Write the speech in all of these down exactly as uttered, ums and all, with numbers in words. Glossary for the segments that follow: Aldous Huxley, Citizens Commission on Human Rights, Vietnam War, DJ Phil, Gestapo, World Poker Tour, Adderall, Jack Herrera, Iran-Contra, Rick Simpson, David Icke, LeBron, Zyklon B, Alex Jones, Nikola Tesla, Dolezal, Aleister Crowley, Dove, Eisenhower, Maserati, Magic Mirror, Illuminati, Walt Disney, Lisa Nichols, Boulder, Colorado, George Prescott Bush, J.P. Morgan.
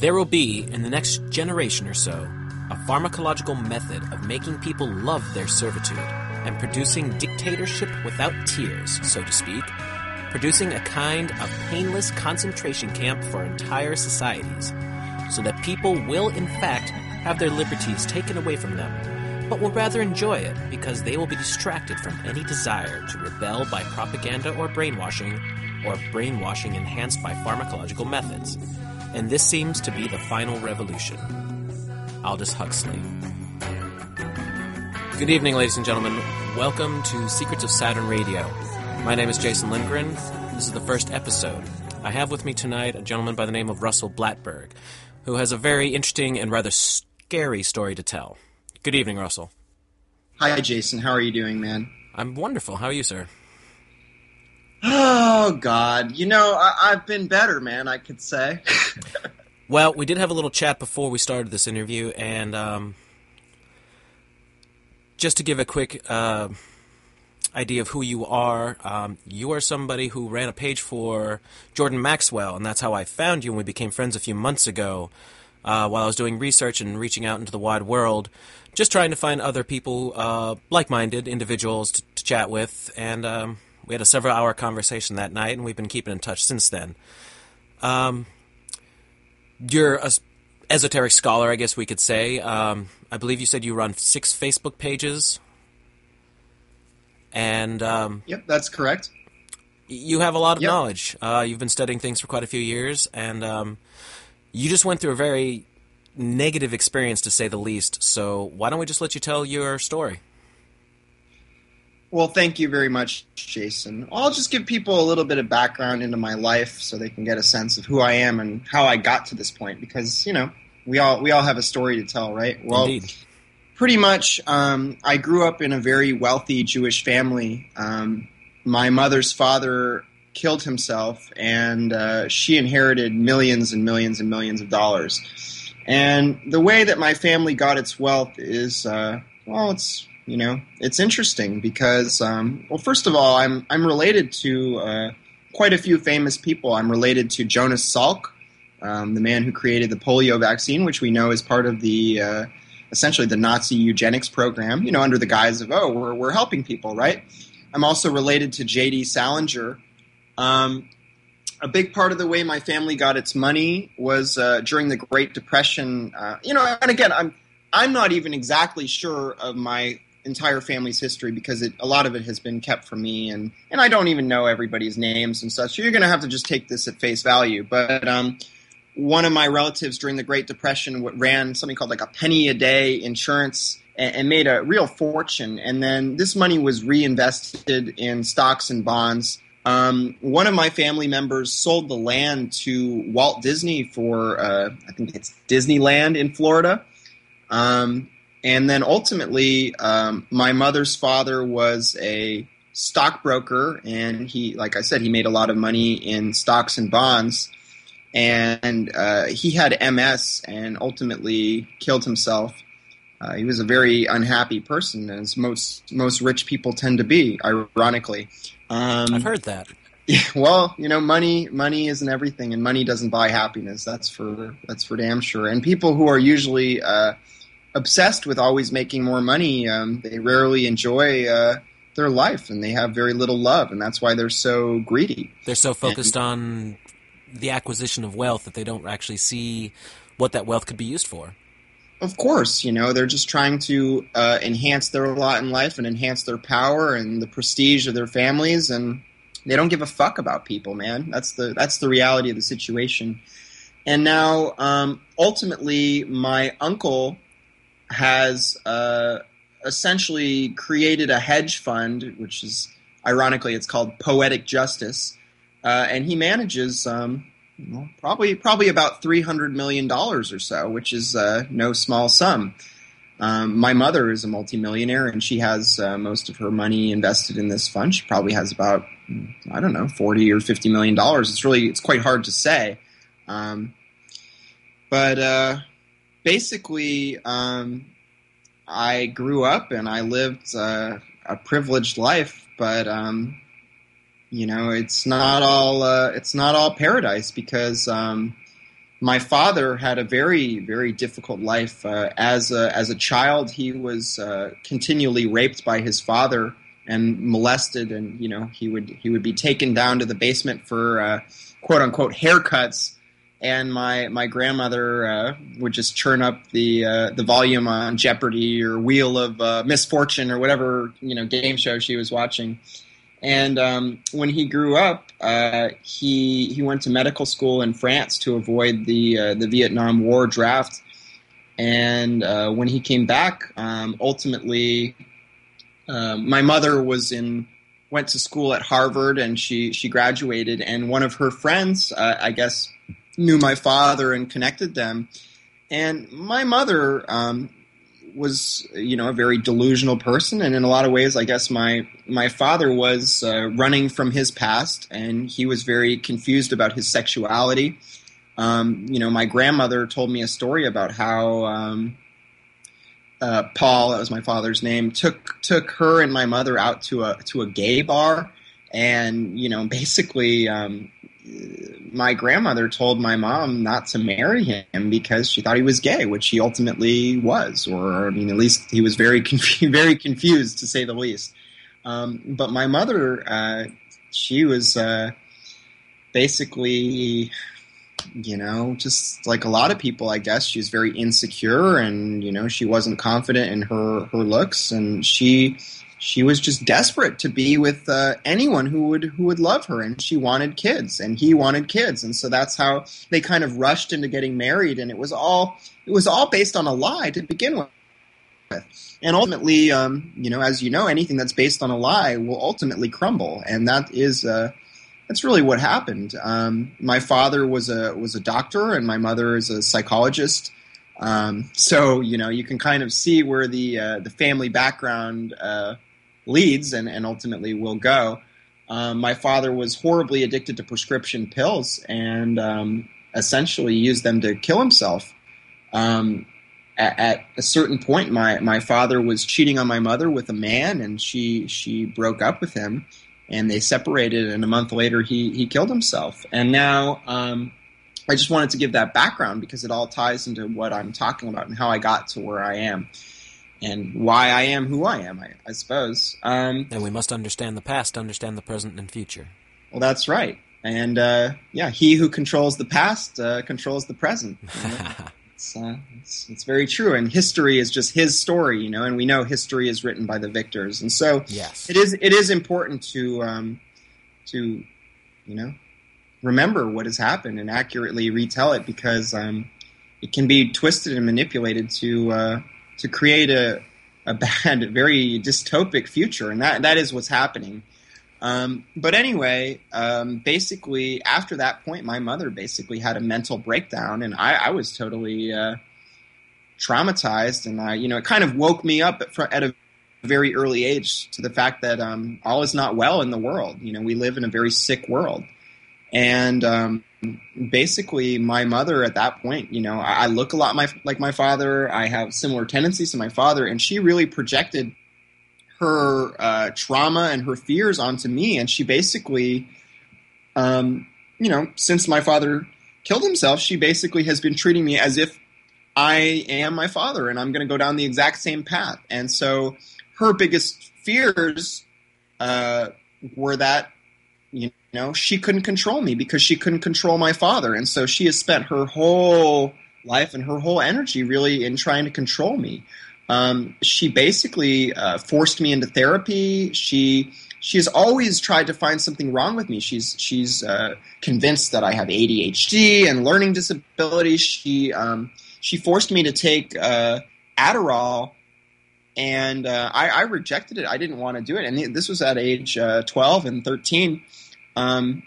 There will be, in the next generation or so, a pharmacological method of making people love their servitude and producing dictatorship without tears, so to speak, producing a kind of painless concentration camp for entire societies, so that people will, in fact, have their liberties taken away from them, but will rather enjoy it because they will be distracted from any desire to rebel by propaganda or brainwashing, or brainwashing enhanced by pharmacological methods. And this seems to be the final revolution. Aldous Huxley. Good evening, ladies and gentlemen. Welcome to Secrets of Saturn Radio. My name is Jason Lindgren. This is the first episode. I have with me tonight a gentleman by the name of Russell Blattberg, who has a very interesting and rather scary story to tell. Good evening, Russell. Hi, Jason. How are you doing, man? I'm wonderful. How are you, sir? Oh, God. You know, I- I've been better, man, I could say. Well, we did have a little chat before we started this interview, and um, just to give a quick uh, idea of who you are, um, you are somebody who ran a page for Jordan Maxwell, and that's how I found you, and we became friends a few months ago uh, while I was doing research and reaching out into the wide world, just trying to find other people, uh, like-minded individuals to, to chat with, and... Um, We had a several-hour conversation that night, and we've been keeping in touch since then. Um, you're an esoteric scholar, I guess we could say. Um, I believe you said you run six Facebook pages. And um, Yep, that's correct. You have a lot of yep. knowledge. Uh, you've been studying things for quite a few years, and um, you just went through a very negative experience, to say the least. So why don't we just let you tell your story? Well, thank you very much, Jason. I'll just give people a little bit of background into my life so they can get a sense of who I am and how I got to this point because, you know, we all we all have a story to tell, right? Well, Indeed. Pretty much um, I grew up in a very wealthy Jewish family. Um, my mother's father killed himself, and uh, she inherited millions and millions and millions of dollars. And the way that my family got its wealth is, uh, well, it's... You know, it's interesting because, um, well, first of all, I'm I'm related to uh, quite a few famous people. I'm related to Jonas Salk, um, the man who created the polio vaccine, which we know is part of the uh, essentially the Nazi eugenics program. You know, under the guise of oh, we're we're helping people, right? I'm also related to J D Salinger. Um, a big part of the way my family got its money was uh, during the Great Depression. Uh, you know, and again, I'm I'm not even exactly sure of my entire family's history because it, a lot of it has been kept from me, and, and I don't even know everybody's names and such. So you're going to have to just take this at face value. But um, one of my relatives during the Great Depression ran something called like a penny a day insurance and, and made a real fortune. And then this money was reinvested in stocks and bonds. Um, one of my family members sold the land to Walt Disney for uh, I think it's Disneyland in Florida. Um, And then ultimately, um, my mother's father was a stockbroker, and he, like I said, he made a lot of money in stocks and bonds, and uh, he had M S and ultimately killed himself. Uh, he was a very unhappy person, as most most rich people tend to be, ironically. Um, I've heard that. Yeah, well, you know, money money isn't everything, and money doesn't buy happiness. That's for that's for damn sure. And people who are usually uh, obsessed with always making more money, um, they rarely enjoy uh, their life, and they have very little love, and that's why they're so greedy. They're so focused and, on the acquisition of wealth that they don't actually see what that wealth could be used for. Of course, you know, they're just trying to uh, enhance their lot in life and enhance their power and the prestige of their families, and they don't give a fuck about people, man. That's the that's the reality of the situation. And now, um, ultimately, my uncle has uh, essentially created a hedge fund, which is, ironically, it's called Poetic Justice, uh, and he manages um, you know, probably probably about three hundred million dollars or so, which is uh, no small sum. Um, my mother is a multimillionaire, and she has uh, most of her money invested in this fund. She probably has about, I don't know, forty or fifty million dollars. It's really, it's quite hard to say. Um, but... Uh, Basically, um, I grew up and I lived uh, a privileged life, but um, you know, it's not all uh, it's not all paradise because um, my father had a very, very difficult life. Uh, as a, as a child, he was uh, continually raped by his father and molested, and you know he would he would be taken down to the basement for uh, quote unquote haircuts. And my my grandmother uh, would just churn up the uh, the volume on Jeopardy or Wheel of uh, Misfortune or whatever you know game show she was watching. And um, when he grew up, uh, he he went to medical school in France to avoid the uh, the Vietnam War draft. And uh, when he came back, um, ultimately, uh, my mother was in. went to school at Harvard, and she she graduated. And one of her friends, uh, I guess. knew my father and connected them. And my mother um, was, you know, a very delusional person. And in a lot of ways, I guess my, my father was uh, running from his past, and he was very confused about his sexuality. Um, you know, my grandmother told me a story about how um, uh, Paul, that was my father's name, took took her and my mother out to a, to a gay bar. And, you know, basically... Um, my grandmother told my mom not to marry him because she thought he was gay, which he ultimately was, or I mean, at least he was very, confu- very confused to say the least. Um, but my mother, uh, she was uh, basically, you know, just like a lot of people, I guess, she's very insecure, and you know, she wasn't confident in her her looks, and she. She was just desperate to be with uh, anyone who would who would love her, and she wanted kids, and he wanted kids, and so that's how they kind of rushed into getting married, and it was all it was all based on a lie to begin with. And ultimately, um, you know, as you know, anything that's based on a lie will ultimately crumble, and that is uh, that's really what happened. Um, my father was a was a doctor, and my mother is a psychologist. Um, so you know, you can kind of see where the uh, the family background. Uh, leads and, and ultimately will go. Um, my father was horribly addicted to prescription pills and um, essentially used them to kill himself. Um, at, at a certain point, my, my father was cheating on my mother with a man, and she she broke up with him, and they separated, and a month later he, he killed himself. And now um, I just wanted to give that background because it all ties into what I'm talking about and how I got to where I am. And why I am who I am, I, I suppose. Um, and we must understand the past to understand the present and future. Well, that's right. And, uh, yeah, he who controls the past uh, controls the present. You know? it's, uh, it's, it's very true. And history is just his story, you know, and we know history is written by the victors. And so yes. it is it is important to um, to, you know, remember what has happened and accurately retell it because um, it can be twisted and manipulated to... Uh, to create a, a bad, a very dystopic future, and that, that is what's happening. Um, but anyway, um, basically, after that point, my mother basically had a mental breakdown, and I, I was totally uh, traumatized, and I, you know, it kind of woke me up at, at a very early age to the fact that um, all is not well in the world. You know, we live in a very sick world, and um, basically my mother at that point, you know, I, I look a lot my, like my father. I have similar tendencies to my father, and she really projected her uh, trauma and her fears onto me. And she basically, um, you know, since my father killed himself, she basically has been treating me as if I am my father and I'm going to go down the exact same path. And so her biggest fears uh, were that, you know, You know, she couldn't control me because she couldn't control my father. And so she has spent her whole life and her whole energy really in trying to control me. Um, she basically uh, forced me into therapy. She she's always tried to find something wrong with me. She's she's uh, convinced that I have A D H D and learning disabilities. She, um, she forced me to take uh, Adderall. And uh, I, I rejected it. I didn't want to do it. And this was at age uh, twelve and thirteen. Um,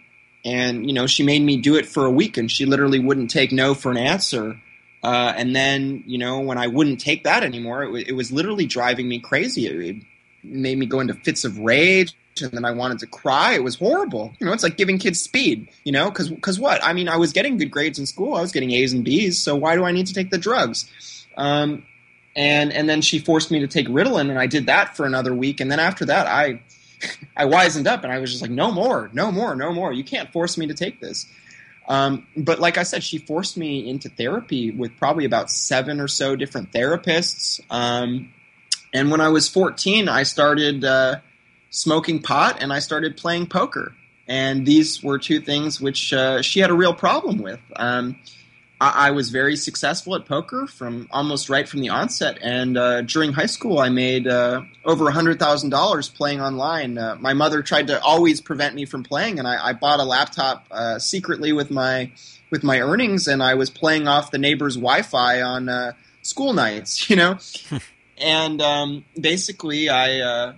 and, you know, she made me do it for a week, and she literally wouldn't take no for an answer. Uh, and then, you know, when I wouldn't take that anymore, it, w- it was literally driving me crazy. It, it made me go into fits of rage, and then I wanted to cry. It was horrible. You know, it's like giving kids speed, you know, because because what? I mean, I was getting good grades in school. I was getting A's and B's, so why do I need to take the drugs? Um, and, and then she forced me to take Ritalin, and I did that for another week. And then after that, I... I wisened up, and I was just like, no more, no more, no more. You can't force me to take this. Um, but like I said, she forced me into therapy with probably about seven or so different therapists. Um, and when I was fourteen, I started uh, smoking pot and I started playing poker. And these were two things which uh, she had a real problem with. Um, I-, I was very successful at poker from almost right from the onset. And uh, during high school, I made uh, over one hundred thousand dollars playing online. Uh, my mother tried to always prevent me from playing, and I, I bought a laptop uh, secretly with my with my earnings, and I was playing off the neighbor's Wi-Fi on uh, school nights, you know. and um, basically, I uh,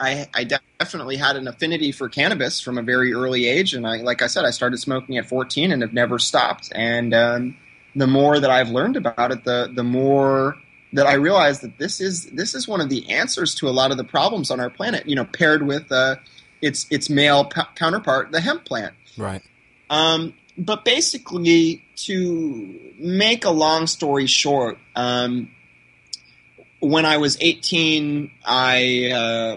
I, I definitely... definitely had an affinity for cannabis from a very early age, and I, like I said, I started smoking at fourteen and have never stopped. And um, the more that I've learned about it, the the more that I realize that this is this is one of the answers to a lot of the problems on our planet. You know, paired with uh, its its male p- counterpart, the hemp plant. Right. Um, but basically, to make a long story short, um, when I was eighteen, I. Uh,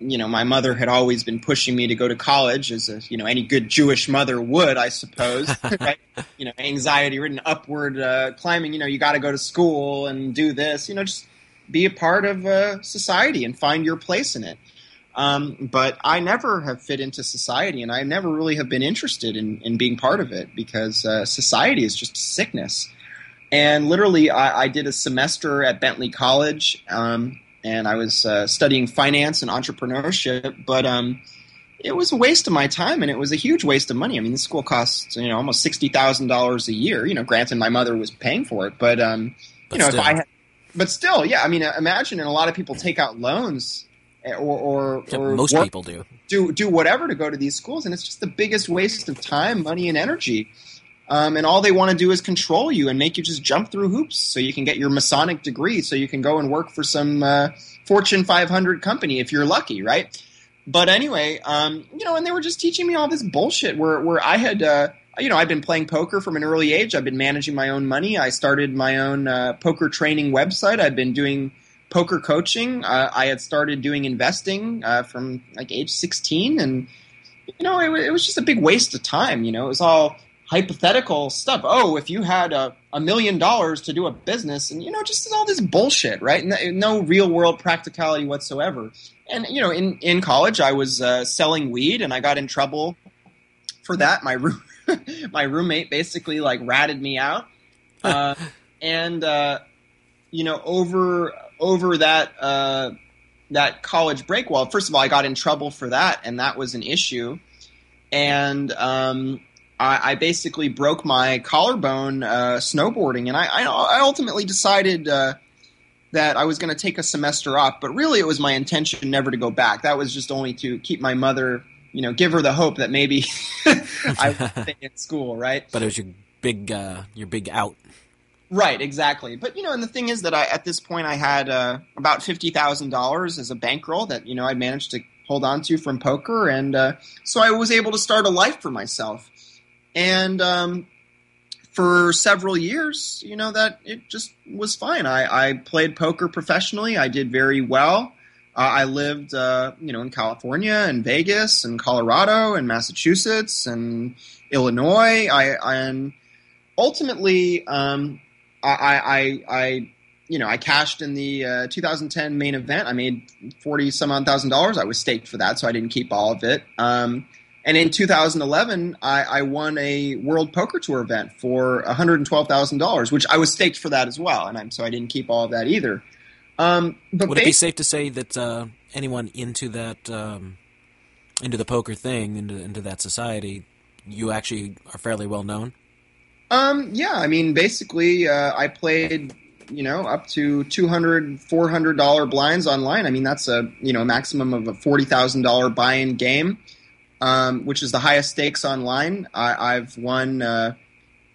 You know, my mother had always been pushing me to go to college, as a, you know, any good Jewish mother would, I suppose. Right? You know, anxiety-ridden, upward uh, climbing. You know, you got to go to school and do this. You know, just be a part of uh, society and find your place in it. Um, but I never have fit into society, and I never really have been interested in, in being part of it because uh, society is just a sickness. And literally, I, I did a semester at Bentley College. Um, And I was uh, studying finance and entrepreneurship, but um, it was a waste of my time, and it was a huge waste of money. I mean, the school costs you know almost sixty thousand dollars a year. You know, granted, my mother was paying for it, but um, you but know, still. if I had, but still, yeah. I mean, imagine, and a lot of people take out loans, or, or, yeah, or most work, people do do do whatever to go to these schools, and it's just the biggest waste of time, money, and energy. Um, and all they want to do is control you and make you just jump through hoops so you can get your Masonic degree so you can go and work for some uh, Fortune five hundred company if you're lucky, right? But anyway, um, you know, and they were just teaching me all this bullshit where, where I had, uh, you know, I've been playing poker from an early age. I've been managing my own money. I started my own uh, poker training website. I've been doing poker coaching. Uh, I had started doing investing uh, from like age sixteen. And, you know, it, it was just a big waste of time. You know, it was all hypothetical stuff. Oh, if you had a, a million dollars to do a business, and you know, just all this bullshit, right? No real world practicality whatsoever. And you know, in, in college, I was uh, selling weed, and I got in trouble for that. My room, my roommate basically like ratted me out, uh, and uh, you know, over over that uh, that college break. Well, first of all, I got in trouble for that, and that was an issue, and. Um, I basically broke my collarbone uh, snowboarding, and I, I ultimately decided uh, that I was going to take a semester off. But really, it was my intention never to go back. That was just only to keep my mother, you know, give her the hope that maybe I would stay in school, right? But it was your big, uh, your big out, right? Exactly. But you know, and the thing is that I, at this point, I had uh, about fifty thousand dollars as a bankroll that you know I managed to hold on to from poker, and uh, so I was able to start a life for myself. And um, for several years, you know, that it just was fine. I, I played poker professionally. I did very well. Uh, I lived, uh, you know, in California and Vegas and Colorado and Massachusetts and Illinois. I, I and ultimately, um, I, I, I, you know, I cashed in the uh, two thousand ten main event. I made forty some odd thousand dollars. I was staked for that, so I didn't keep all of it. Um, And in two thousand eleven, I, I won a World Poker Tour event for one hundred twelve thousand dollars, which I was staked for that as well, and I'm, so I didn't keep all of that either. Um, but would it be safe to say that uh, anyone into that, um, into the poker thing, into into that society, you actually are fairly well known? Um, yeah, I mean, basically, uh, I played, you know, up to two hundred, four hundred dollar blinds online. I mean, that's a you know a maximum of a forty thousand dollar buy-in game. Um, which is the highest stakes online. I, I've won, uh,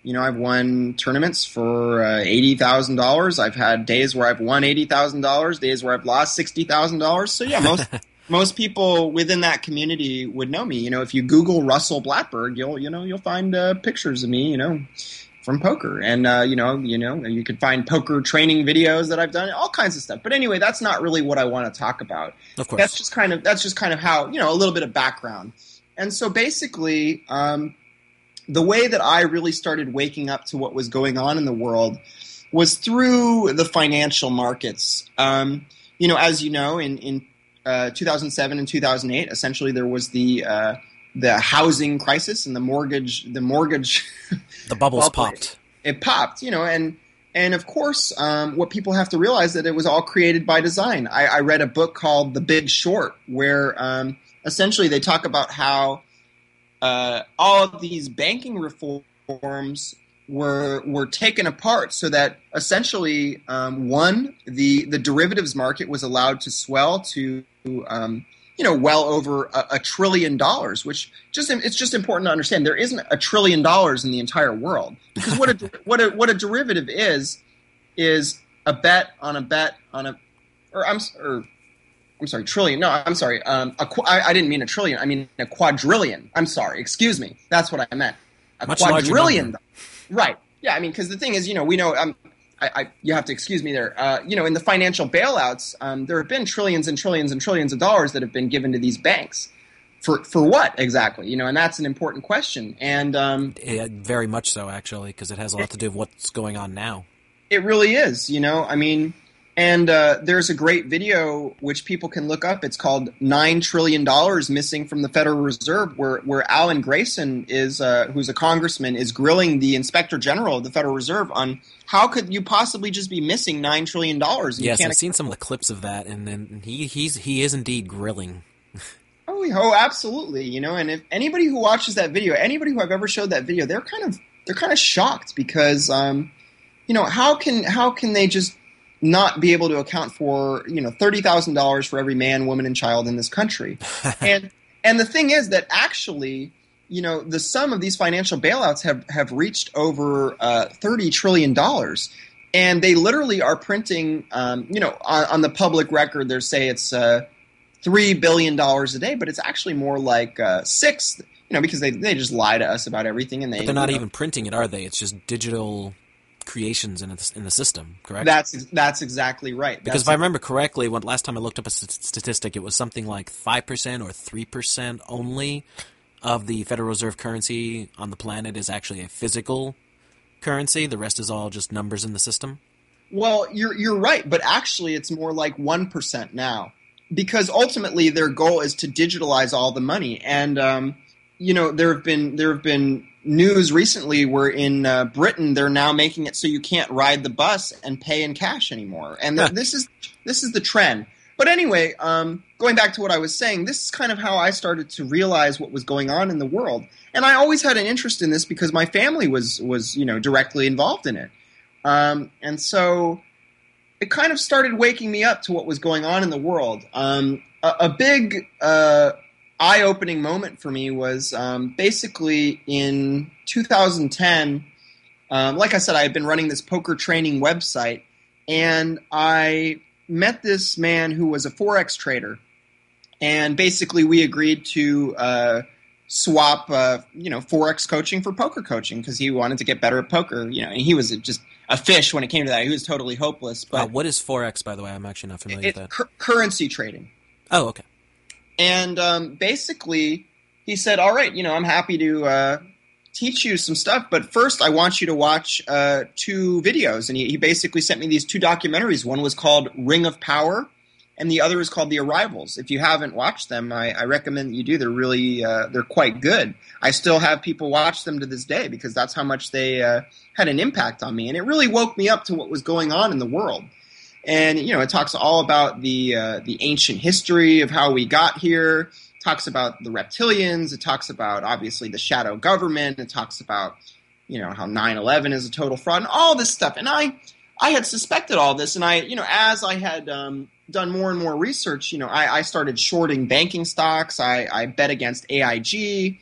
you know, I've won tournaments for uh, eighty thousand dollars. I've had days where I've won eighty thousand dollars, days where I've lost sixty thousand dollars. So yeah, most most people within that community would know me. You know, if you Google Russell Blattberg, you'll you know you'll find uh, pictures of me. You know, from poker, and uh, you know you know you could find poker training videos that I've done, all kinds of stuff. But anyway, that's not really what I want to talk about. Of course, that's just kind of that's just kind of how you know a little bit of background. And so basically, um, the way that I really started waking up to what was going on in the world was through the financial markets. Um, you know, as you know, in, in uh, two thousand seven and two thousand eight, essentially there was the uh, the housing crisis and the mortgage the mortgage the bubbles bubble. popped. It popped, you know, and and of course, um, what people have to realize that it was all created by design. I, I read a book called The Big Short, where um, essentially they talk about how uh, all of these banking reforms were were taken apart so that essentially, um, one, the, the derivatives market was allowed to swell to um, you know, well over a, a trillion dollars, which just it's just important to understand. There isn't a trillion dollars in the entire world, because what a what a what a derivative is is a bet on a bet on a or I'm or I'm sorry trillion. No, I'm sorry. Um, a, I, I didn't mean a trillion. I mean a quadrillion. I'm sorry. Excuse me. That's what I meant. A Much quadrillion. Right. Yeah. I mean, because the thing is, you know, we know. Um, I, I, you have to excuse me there. Uh, you know, in the financial bailouts, um, there have been trillions and trillions and trillions of dollars that have been given to these banks. For for what exactly? You know, and that's an important question. And um, yeah, very much so, actually, because it has a lot it, to do with what's going on now. It really is. You know, I mean, and uh, there's a great video which people can look up. It's called Nine Trillion Dollars Missing from the Federal Reserve, where where Alan Grayson is, uh, who's a congressman, is grilling the Inspector General of the Federal Reserve on how could you possibly just be missing nine trillion dollars? Yes, I've seen some of the clips of that, and then he he's he is indeed grilling. oh, oh, absolutely. You know, and if anybody who watches that video, anybody who I've ever showed that video, they're kind of they're kind of shocked because, um, you know, how can how can they just not be able to account for, you know, thirty thousand dollars for every man, woman, and child in this country. and and the thing is that actually, you know, the sum of these financial bailouts have, have reached over uh, thirty trillion dollars. And they literally are printing, um, you know, on, on the public record, they say it's uh, three billion dollars a day, but it's actually more like uh, six, you know, because they, they just lie to us about everything. And they, but they're not you know, even printing it, are they? It's just digital creations in the, in the system, correct? That's that's exactly right. Because that's if I remember correctly, when, last time I looked up a statistic, it was something like five percent or three percent only of the Federal Reserve currency on the planet is actually a physical currency. The rest is all just numbers in the system. Well, you're you're right, but actually it's more like one percent now, because ultimately their goal is to digitalize all the money. And um, you know, there have been there have been news recently where in uh, Britain they're now making it so you can't ride the bus and pay in cash anymore. And th- this is this is the trend. But anyway, um, going back to what I was saying, this is kind of how I started to realize what was going on in the world. And I always had an interest in this because my family was was you know directly involved in it. Um, and so it kind of started waking me up to what was going on in the world. Um, a, a big uh, eye-opening moment for me was um, basically in two thousand ten. Um, like I said, I had been running this poker training website, and I met this man who was a Forex trader. And basically we agreed to uh, swap uh, you know, Forex coaching for poker coaching because he wanted to get better at poker. You know, and he was just a fish when it came to that. He was totally hopeless. But uh, what is Forex, by the way? I'm actually not familiar it, with that. Cu- currency trading. Oh, okay. And um, basically he said, all right, you know, I'm happy to uh, teach you some stuff, but first I want you to watch uh, two videos. And he, he basically sent me these two documentaries. One was called Ring of Power and the other is called The Arrivals. If you haven't watched them, I, I recommend that you do. They're really uh, – they're quite good. I still have people watch them to this day because that's how much they uh, had an impact on me. And it really woke me up to what was going on in the world. And, you know, it talks all about the uh, the ancient history of how we got here. It talks about the reptilians. It talks about, obviously, the shadow government. It talks about, you know, how nine eleven is a total fraud and all this stuff. And I I had suspected all this. And I, you know, as I had um, done more and more research, you know, I, I started shorting banking stocks. I, I bet against A I G.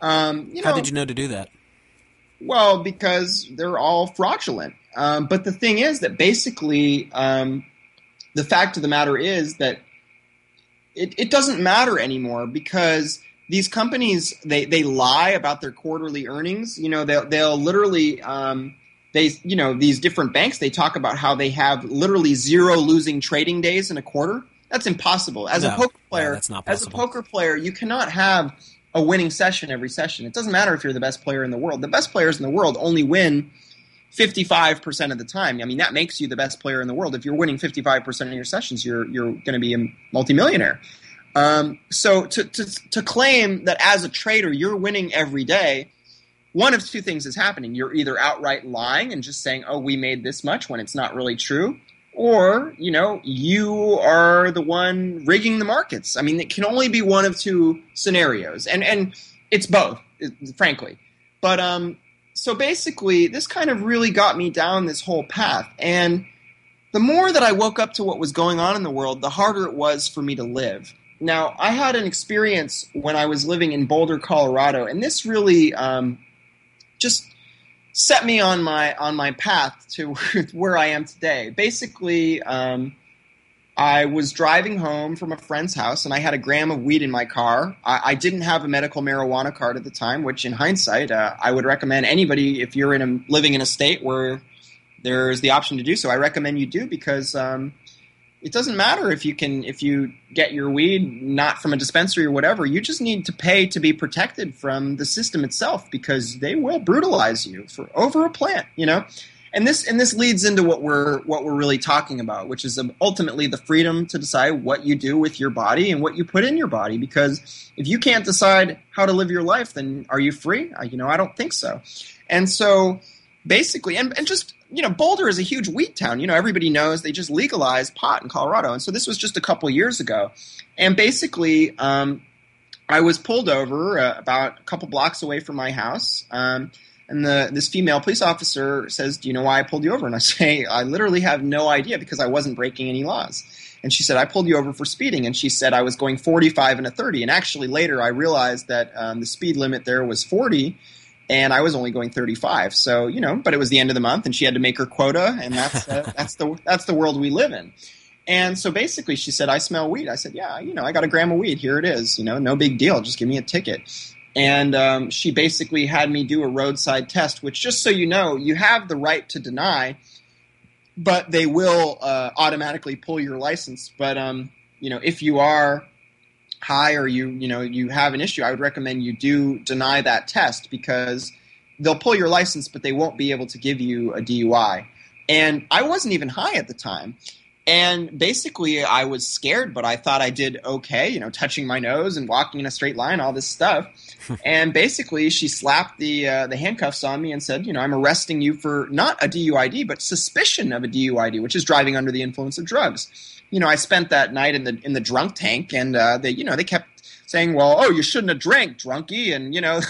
Um, you know, how did you know to do that? Well, because they're all fraudulent. Um, but the thing is that basically um, the fact of the matter is that it, it doesn't matter anymore because these companies, they, they lie about their quarterly earnings. You know, they'll, they'll literally um, – they you know, these different banks, they talk about how they have literally zero losing trading days in a quarter. That's impossible. As no, a poker player, no, that's not possible. As a poker player, you cannot have – a a winning session every session. It doesn't matter if you're the best player in the world. The best players in the world only win fifty-five percent of the time. I mean, that makes you the best player in the world. If you're winning fifty-five percent of your sessions, you're you're going to be a multimillionaire. Um, so to, to to claim that as a trader you're winning every day, one of two things is happening. You're either outright lying and just saying, oh, we made this much when it's not really true, or, you know, you are the one rigging the markets. I mean, it can only be one of two scenarios, and and it's both, frankly. But um, so basically this kind of really got me down this whole path, and the more that I woke up to what was going on in the world, the harder it was for me to live. Now, I had an experience when I was living in Boulder, Colorado, and this really um, just set me on my on my path to where I am today. Basically, um, I was driving home from a friend's house, and I had a gram of weed in my car. I, I didn't have a medical marijuana card at the time, which in hindsight, uh, I would recommend anybody, if you're in a, living in a state where there's the option to do so, I recommend you do, because um, – it doesn't matter if you can if you get your weed not from a dispensary or whatever. You just need to pay to be protected from the system itself, because they will brutalize you for over a plant, you know. And this and this leads into what we're what we're really talking about, which is ultimately the freedom to decide what you do with your body and what you put in your body. Because if you can't decide how to live your life, then are you free? You know, I don't think so. And so basically, and, and just. You know, Boulder is a huge weed town. You know, everybody knows they just legalized pot in Colorado. And so this was just a couple years ago. And basically, um, I was pulled over uh, about a couple blocks away from my house. Um, and the, this female police officer says, do you know why I pulled you over? And I say, I literally have no idea, because I wasn't breaking any laws. And she said, I pulled you over for speeding. And she said, I was going forty-five and a thirty. And actually later I realized that um, the speed limit there was forty. And I was only going thirty-five, so, you know, but it was the end of the month, and she had to make her quota, and that's uh, that's the that's the world we live in. And so basically she said, I smell weed. I said, yeah, you know, I got a gram of weed. Here it is. You know, no big deal. Just give me a ticket. And um, she basically had me do a roadside test, which, just so you know, you have the right to deny, but they will uh, automatically pull your license. But, um, you know, if you are high or you you know you have an issue, I would recommend you do deny that test, because they'll pull your license, but they won't be able to give you a D U I. And I wasn't even high at the time. And basically I was scared, but I thought I did okay, you know, touching my nose and walking in a straight line, all this stuff. And basically she slapped the uh, the handcuffs on me and said, you know, I'm arresting you for not a D U I D, but suspicion of a D U I D, which is driving under the influence of drugs. You know, I spent that night in the in the drunk tank, and uh, they, you know, they kept saying, "Well, oh, you shouldn't have drank, drunkie," and, you know,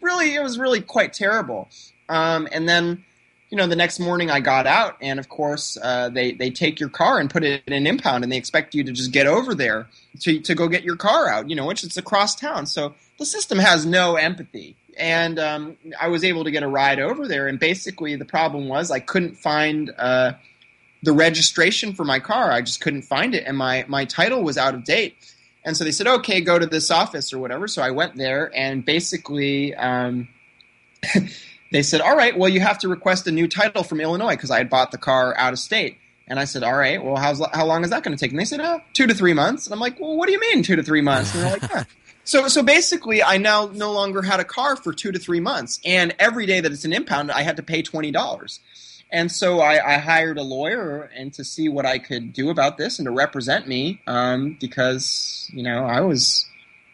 really, it was really quite terrible. Um, and then, you know, the next morning I got out, and of course, uh, they they take your car and put it in an impound, and they expect you to just get over there to to go get your car out, you know, which it's across town. So the system has no empathy. And um, I was able to get a ride over there, and basically the problem was I couldn't find Uh, the registration for my car. I just couldn't find it, and my, my title was out of date. And so they said, okay, go to this office or whatever. So I went there, and basically um, they said, all right, well, you have to request a new title from Illinois, because I had bought the car out of state. And I said, all right, well, how's, how long is that going to take? And they said, oh, two to three months. And I'm like, well, what do you mean two to three months? And they're like, yeah. So so basically I now no longer had a car for two to three months. And every day that it's an impound, I had to pay twenty dollars. And so I, I hired a lawyer and to see what I could do about this and to represent me, um, because, you know, I was,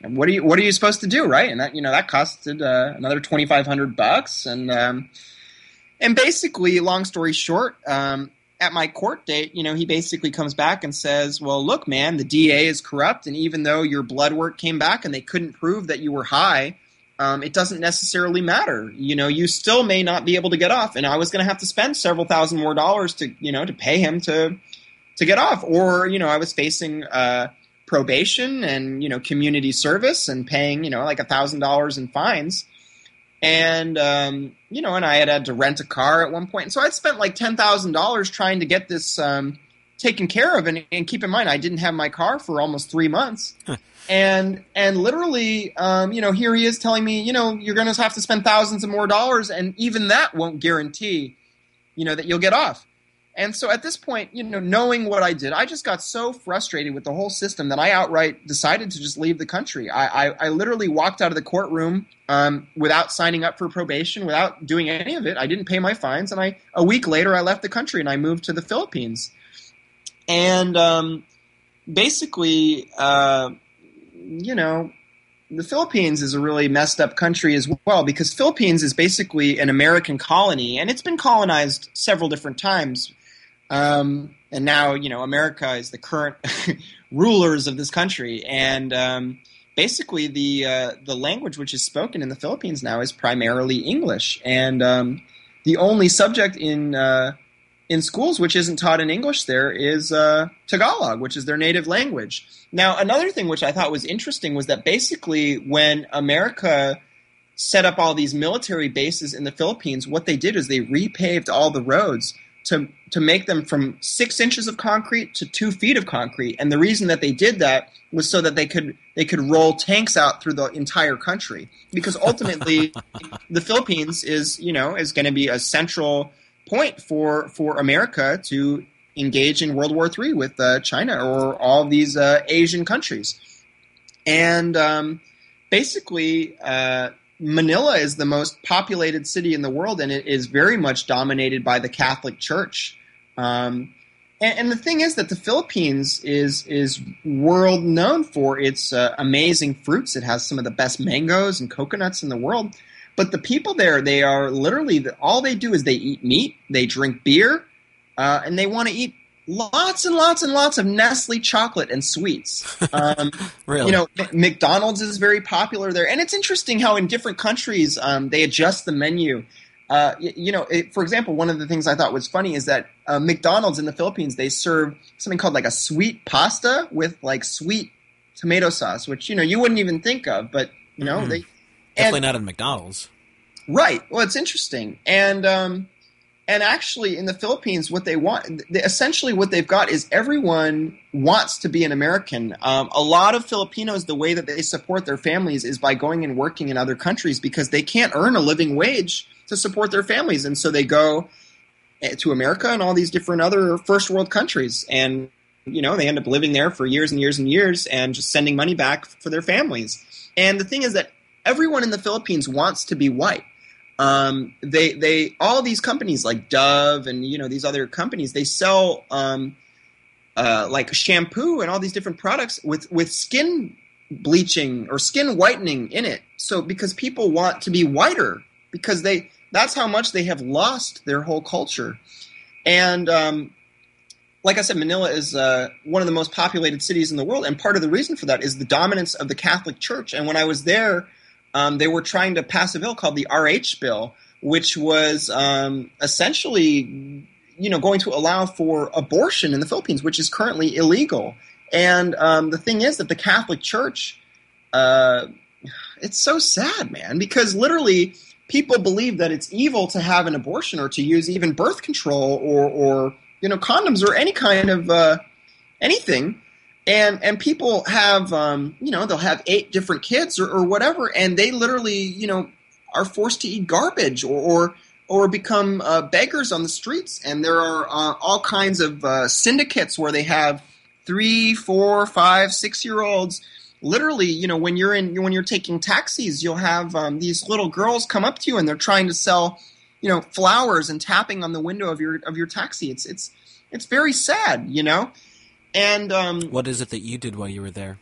what are you what are you supposed to do, right? And that, you know, that costed uh, another twenty five hundred bucks, and um, and basically, long story short, um, at my court date, you know, he basically comes back and says, well, look, man, the D A is corrupt, and even though your blood work came back and they couldn't prove that you were high, Um, it doesn't necessarily matter. You know, you still may not be able to get off. And I was going to have to spend several thousand more dollars to, you know, to pay him to to get off. Or, you know, I was facing uh, probation and, you know, community service and paying, you know, like a thousand dollars in fines. And, um, you know, and I had had to rent a car at one point. And so I'd spent like ten thousand dollars trying to get this um, taken care of. And, and keep in mind, I didn't have my car for almost three months. Huh. And and literally, um, you know, here he is telling me, you know, you're going to have to spend thousands of more dollars, and even that won't guarantee, you know, that you'll get off. And so at this point, you know, knowing what I did, I just got so frustrated with the whole system that I outright decided to just leave the country. I, I, I literally walked out of the courtroom um, without signing up for probation, without doing any of it. I didn't pay my fines, and I a week later I left the country and I moved to the Philippines. And um, basically, uh, you know, the Philippines is a really messed up country as well, because Philippines is basically an American colony, and it's been colonized several different times. Um, and now, you know, America is the current rulers of this country. And um, basically the uh, the language which is spoken in the Philippines now is primarily English. And um, the only subject in uh, in schools which isn't taught in English there is uh, Tagalog, which is their native language. Now, another thing which I thought was interesting was that basically when America set up all these military bases in the Philippines, what they did is they repaved all the roads to to make them from six inches of concrete to two feet of concrete. And the reason that they did that was so that they could they could roll tanks out through the entire country, because ultimately the Philippines is, you know, is going to be a central point for for America to engage in World War Three with uh, China or all these uh, Asian countries. And um, basically uh, – Manila is the most populated city in the world, and it is very much dominated by the Catholic Church. Um, and, and the thing is that the Philippines is is world known for its uh, amazing fruits. It has some of the best mangoes and coconuts in the world. But the people there, they are literally – all they do is they eat meat, they drink beer, uh, and they want to eat lots and lots and lots of Nestle chocolate and sweets. Um, really? You know, McDonald's is very popular there. And it's interesting how in different countries um, they adjust the menu. Uh, you, you know, it, for example, one of the things I thought was funny is that uh, McDonald's in the Philippines, they serve something called like a sweet pasta with like sweet tomato sauce, which, you know, you wouldn't even think of. But, you know, mm-hmm. they – Definitely and, not in McDonald's. Right. Well, it's interesting. And um, – And actually, in the Philippines, what they want, they, essentially what they've got is everyone wants to be an American. Um, a lot of Filipinos, the way that they support their families is by going and working in other countries, because they can't earn a living wage to support their families. And so they go to America and all these different other first world countries. And, you know, they end up living there for years and years and years and just sending money back for their families. And the thing is that everyone in the Philippines wants to be white. Um, they, they, all these companies like Dove and, you know, these other companies, they sell, um, uh, like shampoo and all these different products with, with skin bleaching or skin whitening in it. So, because people want to be whiter, because they, that's how much they have lost their whole culture. And, um, like I said, Manila is, uh, one of the most populated cities in the world. And part of the reason for that is the dominance of the Catholic Church. And when I was there, Um, they were trying to pass a bill called the R H bill, which was um, essentially, you know, going to allow for abortion in the Philippines, which is currently illegal. And um, the thing is that the Catholic Church, uh, it's so sad, man, because literally people believe that it's evil to have an abortion or to use even birth control or, or you know, condoms or any kind of uh, anything. And and people have, um, you know, they'll have eight different kids or, or whatever, and they literally, you know, are forced to eat garbage or or, or become uh, beggars on the streets. And there are uh, all kinds of uh, syndicates where they have three, four, five, six-year-olds. Literally, you know, when you're in when you're taking taxis, you'll have um, these little girls come up to you and they're trying to sell, you know, flowers and tapping on the window of your of your taxi. It's it's it's very sad, you know. And um, what is it that you did while you were there?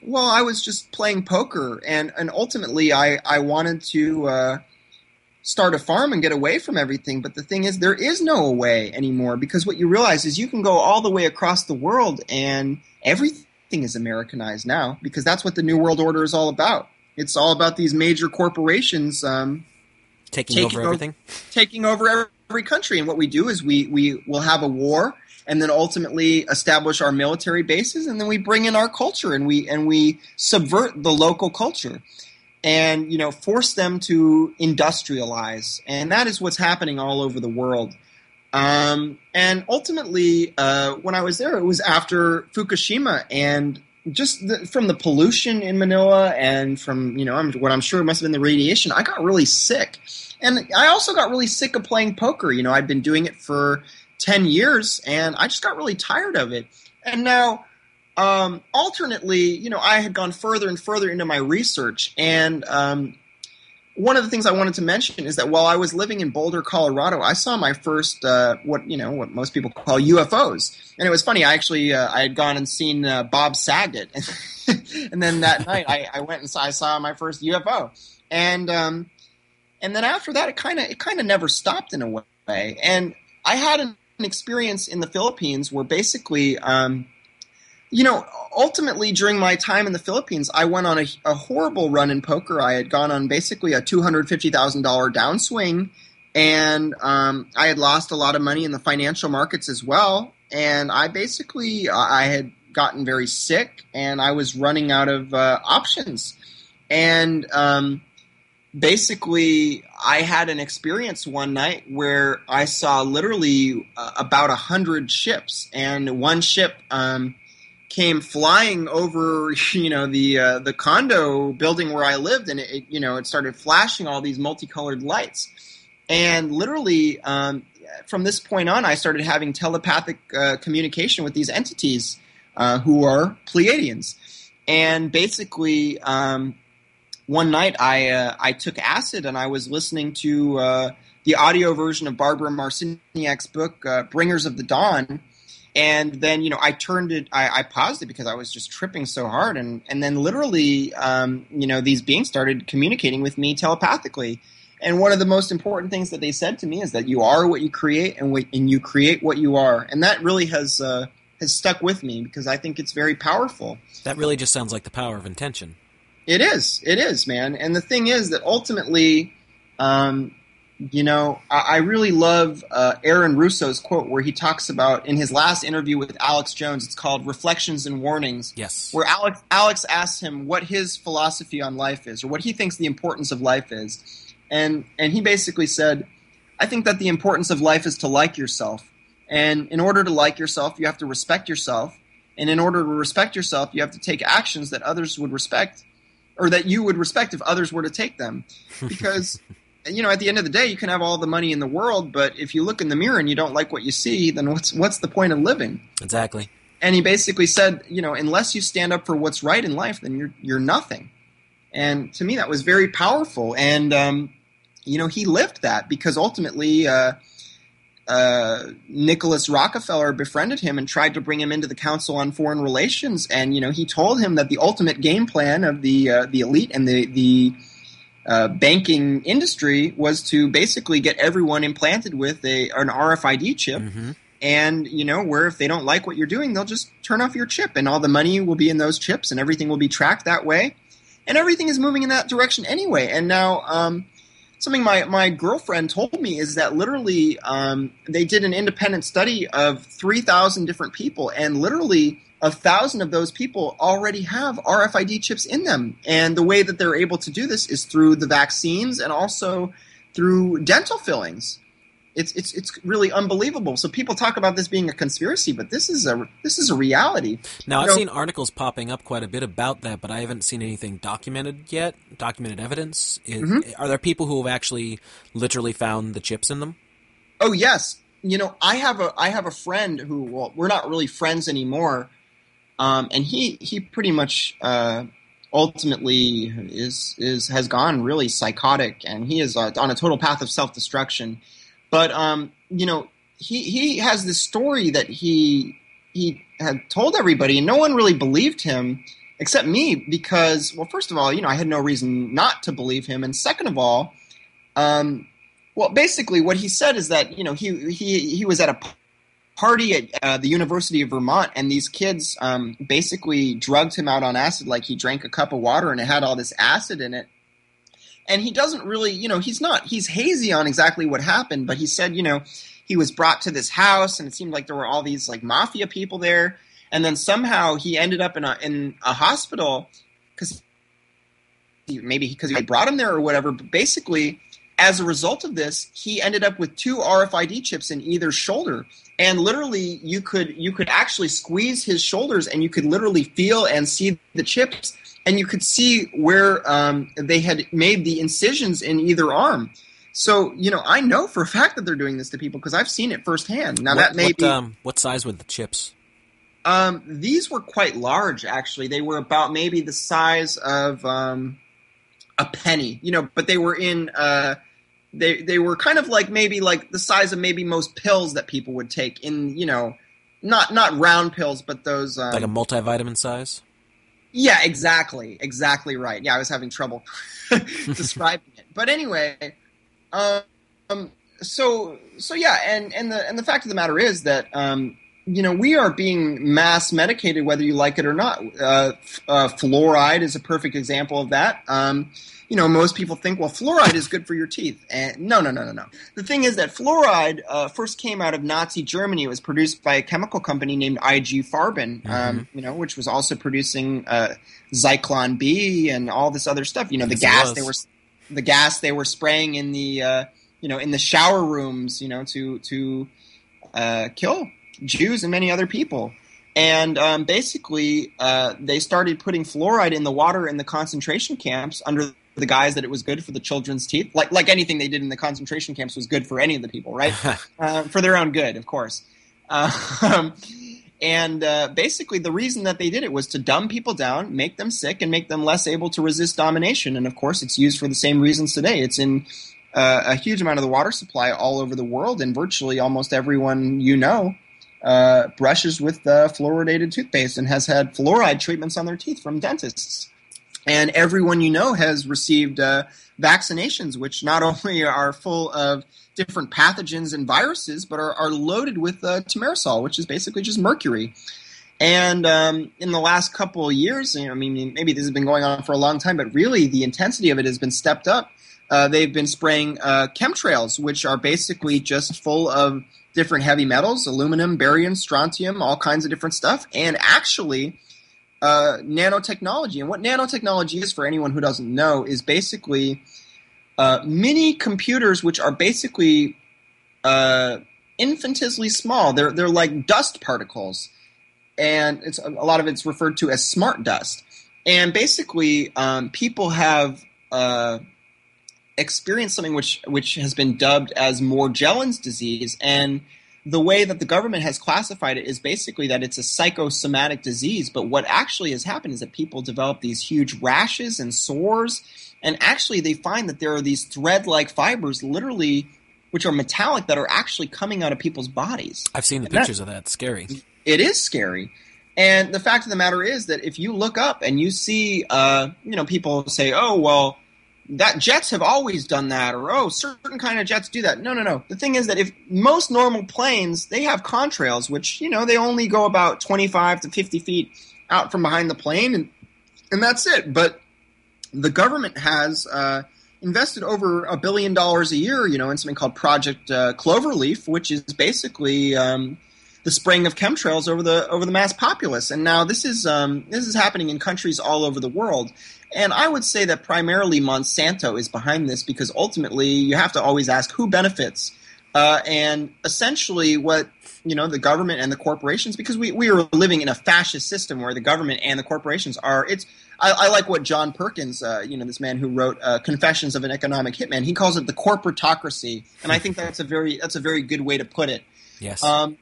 Well, I was just playing poker, and, and ultimately I, I wanted to uh, start a farm and get away from everything. But the thing is, there is no away anymore, because what you realize is you can go all the way across the world, and everything is Americanized now, because that's what the New World Order is all about. It's all about these major corporations um, taking, taking over, over everything, taking over every, every country. And what we do is we we will have a war, and then ultimately establish our military bases, and then we bring in our culture, and we and we subvert the local culture, and you know force them to industrialize, and that is what's happening all over the world. Um, and ultimately, uh, when I was there, it was after Fukushima, and just the, from the pollution in Manila, and from you know I'm, what I'm sure must have been the radiation, I got really sick, and I also got really sick of playing poker. You know, I'd been doing it for ten years, and I just got really tired of it. And now, um, alternately, you know, I had gone further and further into my research, and um, one of the things I wanted to mention is that while I was living in Boulder, Colorado, I saw my first uh, what you know what most people call U F Os, and it was funny. I actually uh, I had gone and seen uh, Bob Saget, and, and then that night I, I went and saw, I saw my first U F O, and um, and then after that it kind of it kind of never stopped in a way. And I had an experience in the Philippines where basically, um, you know, ultimately during my time in the Philippines, I went on a, a horrible run in poker. I had gone on basically a two hundred fifty thousand dollars downswing, and um, I had lost a lot of money in the financial markets as well. And I basically uh, I had gotten very sick, and I was running out of uh, options. And um, basically, I had an experience one night where I saw literally uh, about a hundred ships, and one ship um, came flying over, you know, the uh, the condo building where I lived, and it, it, you know, it started flashing all these multicolored lights, and literally um, from this point on, I started having telepathic uh, communication with these entities uh, who are Pleiadians, and basically. Um, One night I uh, I took acid and I was listening to uh, the audio version of Barbara Marciniak's book, uh, Bringers of the Dawn. And then, you know, I turned it, I, I paused it because I was just tripping so hard. And, and then literally, um, you know, these beings started communicating with me telepathically. And one of the most important things that they said to me is that you are what you create and, what, and you create what you are. And that really has, uh, has stuck with me because I think it's very powerful. That really just sounds like the power of intention. It is. It is, man. And the thing is that ultimately, um, you know, I, I really love uh, Aaron Russo's quote where he talks about in his last interview with Alex Jones. It's called Reflections and Warnings. Yes. Where Alex, Alex asks him what his philosophy on life is or what he thinks the importance of life is. And, and he basically said, I think that the importance of life is to like yourself. And in order to like yourself, you have to respect yourself. And in order to respect yourself, you have to take actions that others would respect. Or that you would respect if others were to take them. Because, you know, at the end of the day, you can have all the money in the world, but if you look in the mirror and you don't like what you see, then what's what's the point of living? Exactly. And he basically said, you know, unless you stand up for what's right in life, then you're you're nothing. And to me, that was very powerful. And, um, you know, he lived that because ultimately uh, uh, Nicholas Rockefeller befriended him and tried to bring him into the Council on Foreign Relations. And, you know, he told him that the ultimate game plan of the, uh, the elite and the, the, uh, banking industry was to basically get everyone implanted with a, an R F I D chip. Mm-hmm. And, you know, where if they don't like what you're doing, they'll just turn off your chip and all the money will be in those chips and everything will be tracked that way. And everything is moving in that direction anyway. And now, um, something my, my girlfriend told me is that literally um, they did an independent study of three thousand different people, and literally a thousand of those people already have R F I D chips in them. And the way that they're able to do this is through the vaccines and also through dental fillings. It's it's it's really unbelievable. So people talk about this being a conspiracy, but this is a this is a reality. Now you I've know, seen articles popping up quite a bit about that, but I haven't seen anything documented yet. Documented evidence. It, mm-hmm. Are there people who have actually literally found the chips in them? Oh yes. You know, I have a I have a friend who well, we're not really friends anymore, um, and he he pretty much uh, ultimately is is has gone really psychotic, and he is uh, on a total path of self-destruction. But, um, you know, he, he has this story that he he had told everybody, and no one really believed him except me because, well, first of all, you know, I had no reason not to believe him. And second of all, um, well, basically what he said is that, you know, he he, he was at a party at uh, the University of Vermont, and these kids um, basically drugged him out on acid, like he drank a cup of water and it had all this acid in it. And he doesn't really, you know, he's not, he's hazy on exactly what happened, but he said, you know, he was brought to this house and it seemed like there were all these like mafia people there. And then somehow he ended up in a, in a hospital because maybe because he brought him there or whatever. But basically, as a result of this, he ended up with two R F I D chips in either shoulder. And literally you could, you could actually squeeze his shoulders and you could literally feel and see the chips. And you could see where um, they had made the incisions in either arm. So, you know, I know for a fact that they're doing this to people because I've seen it firsthand. Now, what, that may what, be um, – what size were the chips? Um, these were quite large, actually. They were about maybe the size of um, a penny, you know, but they were in uh, – they, they were kind of like maybe like the size of maybe most pills that people would take in, you know, not not round pills, but those um, – like a multivitamin size? Yeah, exactly. Exactly right. Yeah, I was having trouble describing it. But anyway – Um. So. So yeah. And, and the and the fact of the matter is that um. You know, we are being mass medicated, whether you like it or not. Uh, uh, fluoride is a perfect example of that. Um. You know, most people think, well, fluoride is good for your teeth. And no, no, no, no, no. The thing is that fluoride uh, first came out of Nazi Germany. It was produced by a chemical company named I G Farben. Mm-hmm. Um. You know, which was also producing uh, Zyklon B and all this other stuff. You know, the yes, gas they were. The gas they were spraying in the, uh, you know, in the shower rooms, you know, to to uh, kill Jews and many other people, and um, basically uh, they started putting fluoride in the water in the concentration camps under the guise that it was good for the children's teeth. Like like anything they did in the concentration camps was good for any of the people, right? uh, for their own good, of course. Um, and uh, basically the reason that they did it was to dumb people down, make them sick, and make them less able to resist domination. And, of course, it's used for the same reasons today. It's in uh, a huge amount of the water supply all over the world, and virtually almost everyone you know uh, brushes with uh, fluoridated toothpaste and has had fluoride treatments on their teeth from dentists. And everyone you know has received uh, vaccinations, which not only are full of different pathogens and viruses, but are, are loaded with uh, thimerosal, which is basically just mercury. And um, in the last couple of years, you know, I mean, maybe this has been going on for a long time, but really the intensity of it has been stepped up. Uh, they've been spraying uh, chemtrails, which are basically just full of different heavy metals, aluminum, barium, strontium, all kinds of different stuff. And actually... Uh, nanotechnology. And what nanotechnology is, for anyone who doesn't know, is basically uh, mini computers which are basically uh, infinitesimally small. They're they're like dust particles, and it's a lot of it's referred to as smart dust. And basically, um, people have uh, experienced something which which has been dubbed as Morgellons disease, and the way that the government has classified it is basically that it's a psychosomatic disease, but what actually has happened is that people develop these huge rashes and sores, and actually they find that there are these thread-like fibers literally which are metallic that are actually coming out of people's bodies. I've seen the and pictures that, of that. It's scary. It is scary. And the fact of the matter is that if you look up and you see uh, you know, people say, oh, well, that jets have always done that, or oh, certain kind of jets do that. No, no, no. The thing is that if most normal planes, they have contrails, which, you know, they only go about twenty-five to fifty feet out from behind the plane, and and that's it. But the government has uh, invested over a billion dollars a year, you know, in something called Project uh, Cloverleaf, which is basically um, the spraying of chemtrails over the over the mass populace. And now this is um, this is happening in countries all over the world. And I would say that primarily Monsanto is behind this because ultimately you have to always ask who benefits. Uh, and essentially what, you know, the government and the corporations, because we, we are living in a fascist system where the government and the corporations are – it's. I, I like what John Perkins, uh, you know, this man who wrote uh, Confessions of an Economic Hitman, he calls it the corporatocracy. And I think that's a very that's a very good way to put it. Yes. Um,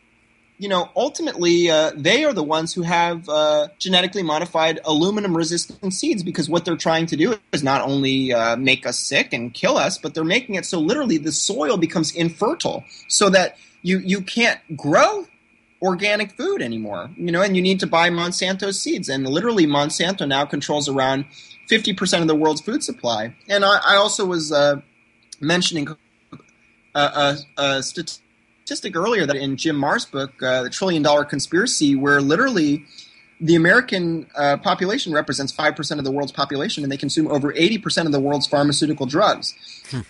you know, ultimately, uh, they are the ones who have uh, genetically modified aluminum-resistant seeds because what they're trying to do is not only uh, make us sick and kill us, but they're making it so literally the soil becomes infertile so that you, you can't grow organic food anymore, you know, and you need to buy Monsanto seeds. And literally Monsanto now controls around fifty percent of the world's food supply. And I, I also was uh, mentioning a uh, uh, uh, statistic. statistic earlier that in Jim Marr's book, uh, The Trillion Dollar Conspiracy, where literally the American uh, population represents five percent of the world's population and they consume over eighty percent of the world's pharmaceutical drugs. Hmm.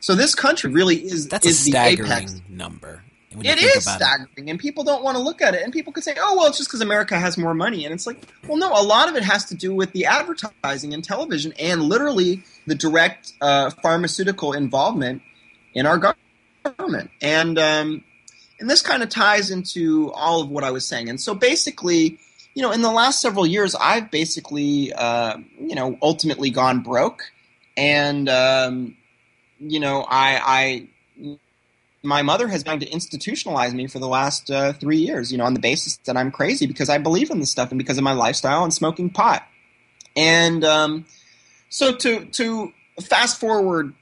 So this country really is, That's is a staggering the apex. number. It is staggering, it. and people don't want to look at it. And people could say, oh, well, it's just because America has more money. And it's like, well, no, a lot of it has to do with the advertising and television and literally the direct uh, pharmaceutical involvement in our government. government. And um, and this kind of ties into all of what I was saying. And so basically, you know, in the last several years, I've basically, uh, you know, ultimately gone broke. And, um, you know, I, I my mother has been trying to institutionalize me for the last uh, three years, you know, on the basis that I'm crazy because I believe in this stuff and because of my lifestyle and smoking pot. And um, so to to fast forward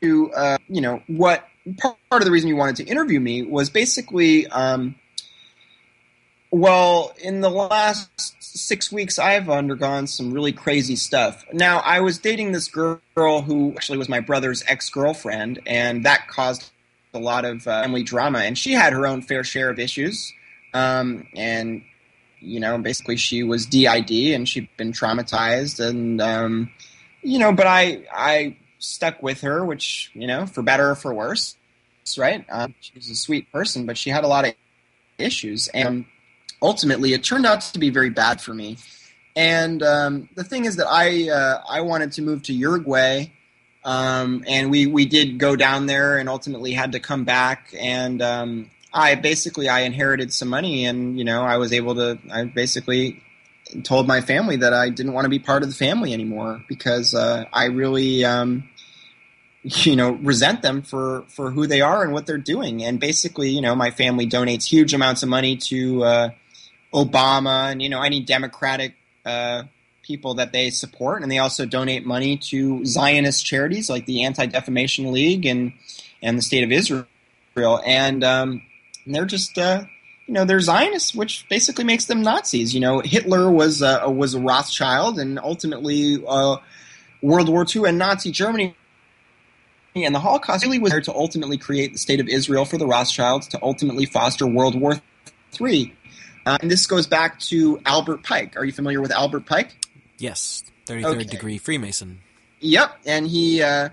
to, uh, you know, what part of the reason you wanted to interview me was basically, um, well, in the last six weeks, I've undergone some really crazy stuff. Now, I was dating this girl who actually was my brother's ex-girlfriend, and that caused a lot of uh, family drama. And she had her own fair share of issues, um, and you know, basically she was D I D and she'd been traumatized and, um, you know, but I, I stuck with her, which, you know, for better or for worse, right? Um, she was a sweet person, but she had a lot of issues. And ultimately it turned out to be very bad for me. And, um, the thing is that I, uh, I wanted to move to Uruguay. Um, and we, we did go down there and ultimately had to come back and, um, I basically, I inherited some money and, you know, I was able to, I basically told my family that I didn't want to be part of the family anymore because uh, I really, um, you know, resent them for, for who they are and what they're doing. And basically, you know, my family donates huge amounts of money to uh, Obama and, you know, any Democratic uh, people that they support. And they also donate money to Zionist charities like the Anti-Defamation League and, and the State of Israel. And, um, And they're just, uh, you know, they're Zionists, which basically makes them Nazis. You know, Hitler was uh, was a Rothschild, and ultimately uh, World War Two and Nazi Germany and the Holocaust really was there to ultimately create the state of Israel for the Rothschilds to ultimately foster World War Three. Uh, and this goes back to Albert Pike. Are you familiar with Albert Pike? Yes, thirty-third okay. degree Freemason. Yep, and he uh,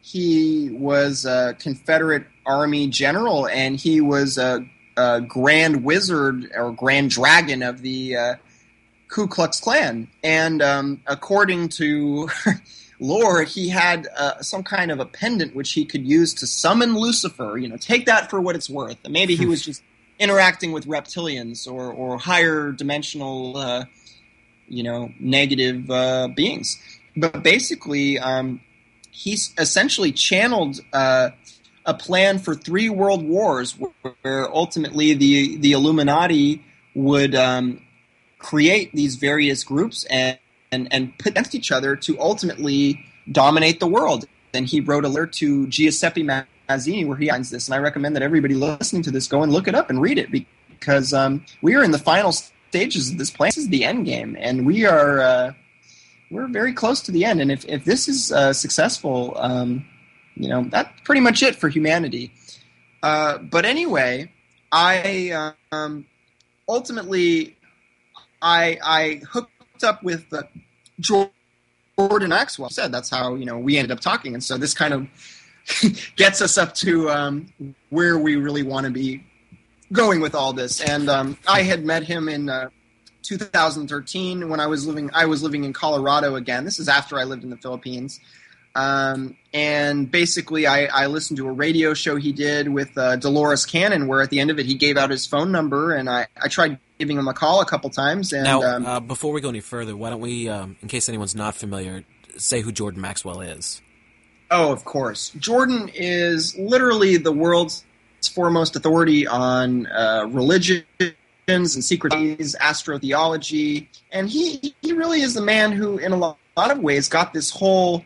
he was a Confederate Army general, and he was a, a grand wizard or grand dragon of the uh, Ku Klux Klan. And um, according to lore, he had uh, some kind of a pendant which he could use to summon Lucifer. You know, take that for what it's worth. And maybe he was just interacting with reptilians or, or higher dimensional, uh, you know, negative uh, beings. But basically, um, he's essentially channeled Uh, a plan for three world wars where ultimately the, the Illuminati would um, create these various groups and, and, and pit against each other to ultimately dominate the world. And he wrote a letter to Giuseppe Mazzini where he finds this. And I recommend that everybody listening to this go and look it up and read it because um, we are in the final stages of this plan. This is the end game. And we are uh, we're very close to the end. And if, if this is uh, successful um, – you know, that's pretty much it for humanity. Uh, but anyway, I um, ultimately I, I hooked up with uh, Jordan Maxwell. I said that's how you know we ended up talking, and so this kind of gets us up to um, where we really want to be going with all this. And um, I had met him in uh, two thousand thirteen when I was living. I was living in Colorado again. This is after I lived in the Philippines. Um, and basically I, I listened to a radio show he did with uh, Dolores Cannon where at the end of it he gave out his phone number and I, I tried giving him a call a couple times. And, now, um, uh, before we go any further, why don't we, um, in case anyone's not familiar, say who Jordan Maxwell is. Oh, of course. Jordan is literally the world's foremost authority on uh, religion and secret astrotheology, and he, he really is the man who in a lot of ways got this whole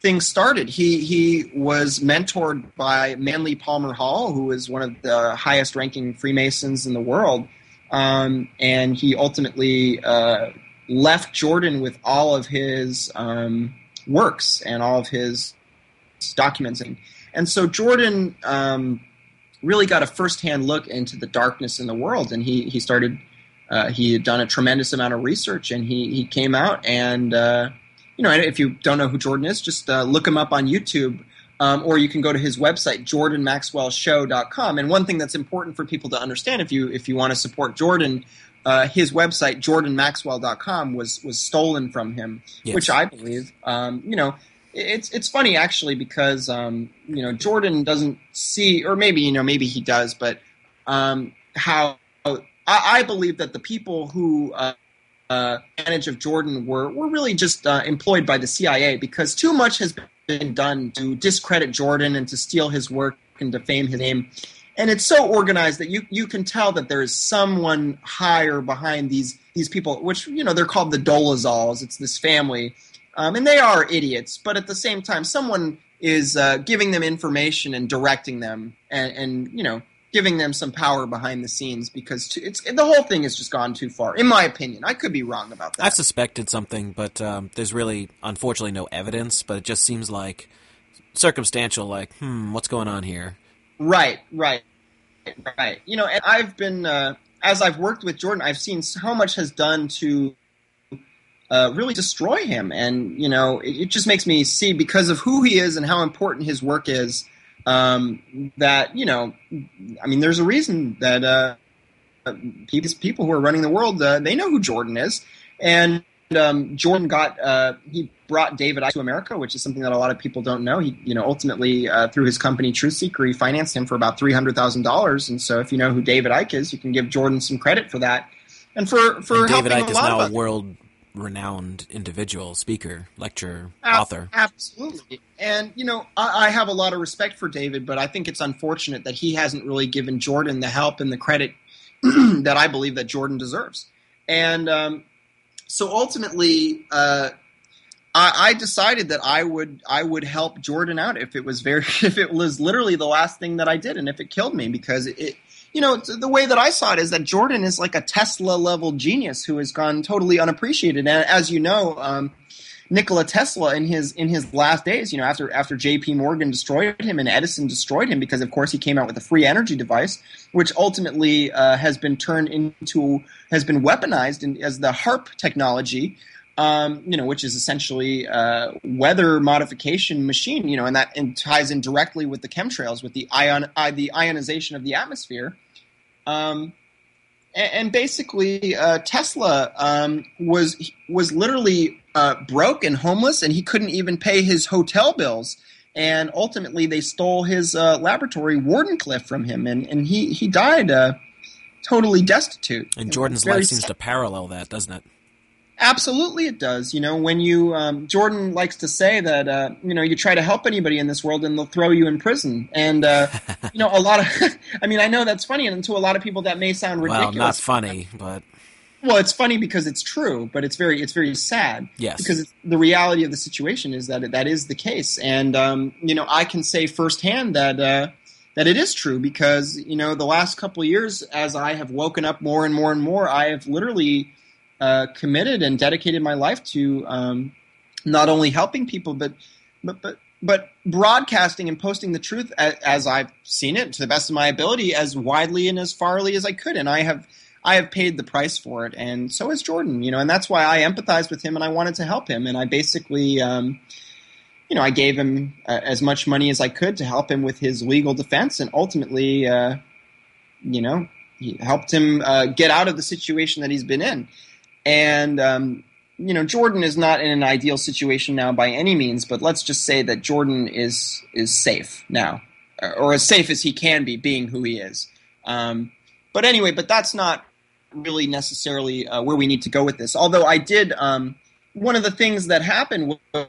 things started. He he was mentored by Manly Palmer Hall, who is one of the highest-ranking Freemasons in the world, um, and he ultimately uh, left Jordan with all of his um, works and all of his documents. And so Jordan um, really got a first-hand look into the darkness in the world, and he he started uh, he had done a tremendous amount of research, and he he came out and Uh, You know, if you don't know who Jordan is, just uh, look him up on YouTube, um, or you can go to his website, Jordan Maxwell Show dot com. And one thing that's important for people to understand, if you if you want to support Jordan, uh, his website, Jordan Maxwell dot com, was was stolen from him, yes. Which I believe. Um, you know, it's it's funny actually because um, you know Jordan doesn't see, or maybe you know maybe he does, but um, how I, I believe that the people who uh, Uh, advantage of Jordan were, were really just uh, employed by the C I A because too much has been done to discredit Jordan and to steal his work and defame his name. And it's so organized that you, you can tell that there is someone higher behind these these people, which, you know, they're called the Dolezals. It's this family. Um, and they are idiots. But at the same time, someone is uh, giving them information and directing them and, and, you know, giving them some power behind the scenes, because to, it's the whole thing has just gone too far, in my opinion. I could be wrong about that. I've suspected something, but um, there's really, unfortunately, no evidence. But it just seems like circumstantial, like, hmm, what's going on here? Right, right, right. You know, and I've been, uh, as I've worked with Jordan, I've seen how much has done to uh, really destroy him. And, you know, it, it just makes me see, because of who he is and how important his work is, um, that, you know, I mean, there's a reason that uh, people who are running the world, uh, they know who Jordan is. And um, Jordan got, uh, he brought David Icke to America, which is something that a lot of people don't know. He, you know, ultimately uh, through his company Truthseeker, he financed him for about three hundred thousand dollars. And so if you know who David Icke is, you can give Jordan some credit for that. And for, for and David Icke is now a world renowned individual, speaker, lecturer, Ab- author. Absolutely. And, you know, I, I have a lot of respect for David, but I think it's unfortunate that he hasn't really given Jordan the help and the credit that I believe that Jordan deserves. And um, so ultimately, uh, I, I decided that I would I would help Jordan out if it was very if it was literally the last thing that I did, and if it killed me, because it, it you know, the way that I saw it is that Jordan is like a Tesla-level genius who has gone totally unappreciated. And as you know, um, Nikola Tesla in his in his last days, you know, after after J P Morgan destroyed him and Edison destroyed him, because of course he came out with a free energy device, which ultimately uh, has been turned into has been weaponized in, as the HAARP technology. Um, you know, which is essentially a weather modification machine, you know, and that and ties in directly with the chemtrails, with the ion, uh, the ionization of the atmosphere. Um, and, and basically, uh, Tesla um, was was literally uh, broke and homeless, and he couldn't even pay his hotel bills. And ultimately, they stole his uh, laboratory, Wardenclyffe, from him, and, and he he died uh, totally destitute. And Jordan's life seems to parallel that, doesn't it? Absolutely it does. You know, when you um, – Jordan likes to say that, uh, you know, you try to help anybody in this world and they'll throw you in prison. And, uh, you know, a lot of – I mean, I know that's funny, and to a lot of people that may sound ridiculous. Well, not funny, but – Well, it's funny because it's true, but it's very it's very sad. Yes. Because it's, the reality of the situation is that that is the case. And, um, you know, I can say firsthand that uh, that it is true, because, you know, the last couple of years, as I have woken up more and more and more, I have literally – Uh, committed and dedicated my life to um, not only helping people, but but but, but broadcasting and posting the truth as, as I've seen it, to the best of my ability, as widely and as farly as I could. And I have I have paid the price for it, and so has Jordan. You know, and that's why I empathized with him, and I wanted to help him. And I basically, um, you know, I gave him uh, as much money as I could to help him with his legal defense, and ultimately, uh, you know, he helped him uh, get out of the situation that he's been in. And, um, you know, Jordan is not in an ideal situation now by any means, but let's just say that Jordan is is safe now, or, or as safe as he can be, being who he is. Um, but anyway, but that's not really necessarily uh, where we need to go with this. Although I did um, – one of the things that happened was,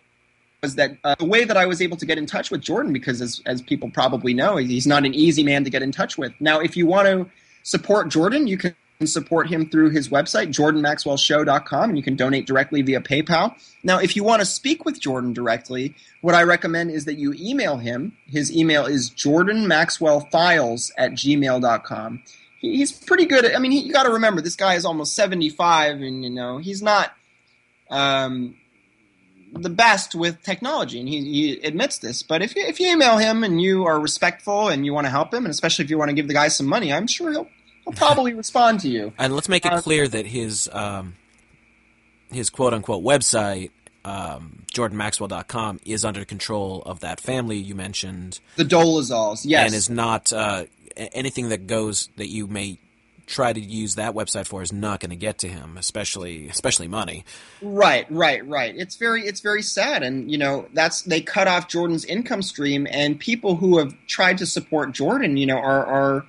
was that uh, the way that I was able to get in touch with Jordan, because as, as people probably know, he's not an easy man to get in touch with. Now, if you want to support Jordan, you can – and support him through his website, Jordan Maxwell Show dot com, and you can donate directly via PayPal. Now, if you want to speak with Jordan directly, what I recommend is that you email him. His email is Jordan Maxwell Files at gmail dot com. He's pretty good at, I mean, he, you got to remember, this guy is almost seventy-five, and, you know, he's not um, the best with technology, and he, he admits this. But if you, if you email him and you are respectful and you want to help him, and especially if you want to give the guy some money, I'm sure he'll I'll probably respond to you. And let's make it clear that his um, his quote-unquote website, um, Jordan Maxwell dot com, is under control of that family you mentioned. The Dolezals, yes. And is not uh, anything that goes that you may try to use that website for is not going to get to him, especially especially money. Right, right, right. It's very it's very sad, and you know that's they cut off Jordan's income stream, and people who have tried to support Jordan, you know, are are.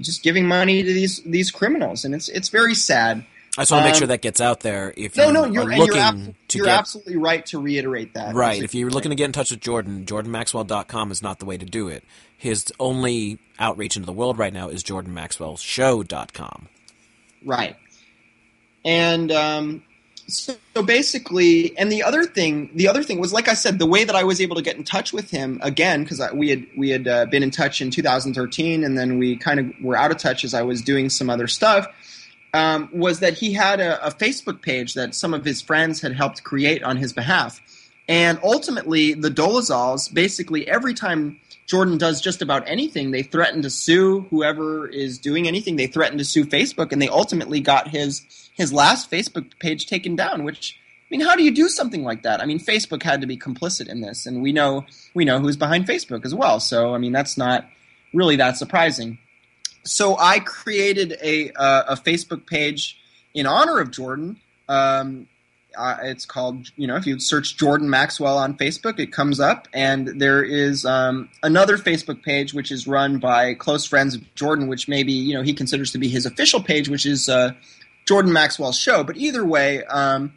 just giving money to these these criminals, and it's it's very sad. I just want to um, make sure that gets out there. If no, you no, you're, are looking you're, abso- to you're get, absolutely right to reiterate that. Right. That's if you're looking to get in touch with Jordan, Jordan Maxwell dot com is not the way to do it. His only outreach into the world right now is Jordan Maxwell Show dot com. Right. And um, so, so basically – and the other thing the other thing was, like I said, the way that I was able to get in touch with him again, because we had, we had uh, been in touch in two thousand thirteen and then we kind of were out of touch as I was doing some other stuff – Um, was that he had a, a Facebook page that some of his friends had helped create on his behalf. And ultimately, the Dolezals, basically every time Jordan does just about anything, they threaten to sue whoever is doing anything. They threaten to sue Facebook, and they ultimately got his his last Facebook page taken down, which, I mean, how do you do something like that? I mean, Facebook had to be complicit in this, and we know we know who's behind Facebook as well. So, I mean, that's not really that surprising. So I created a uh, a Facebook page in honor of Jordan. Um, uh, it's called, you know, if you search Jordan Maxwell on Facebook, it comes up. And there is um, another Facebook page, which is run by close friends of Jordan, which maybe, you know, he considers to be his official page, which is uh, Jordan Maxwell Show. But either way, um,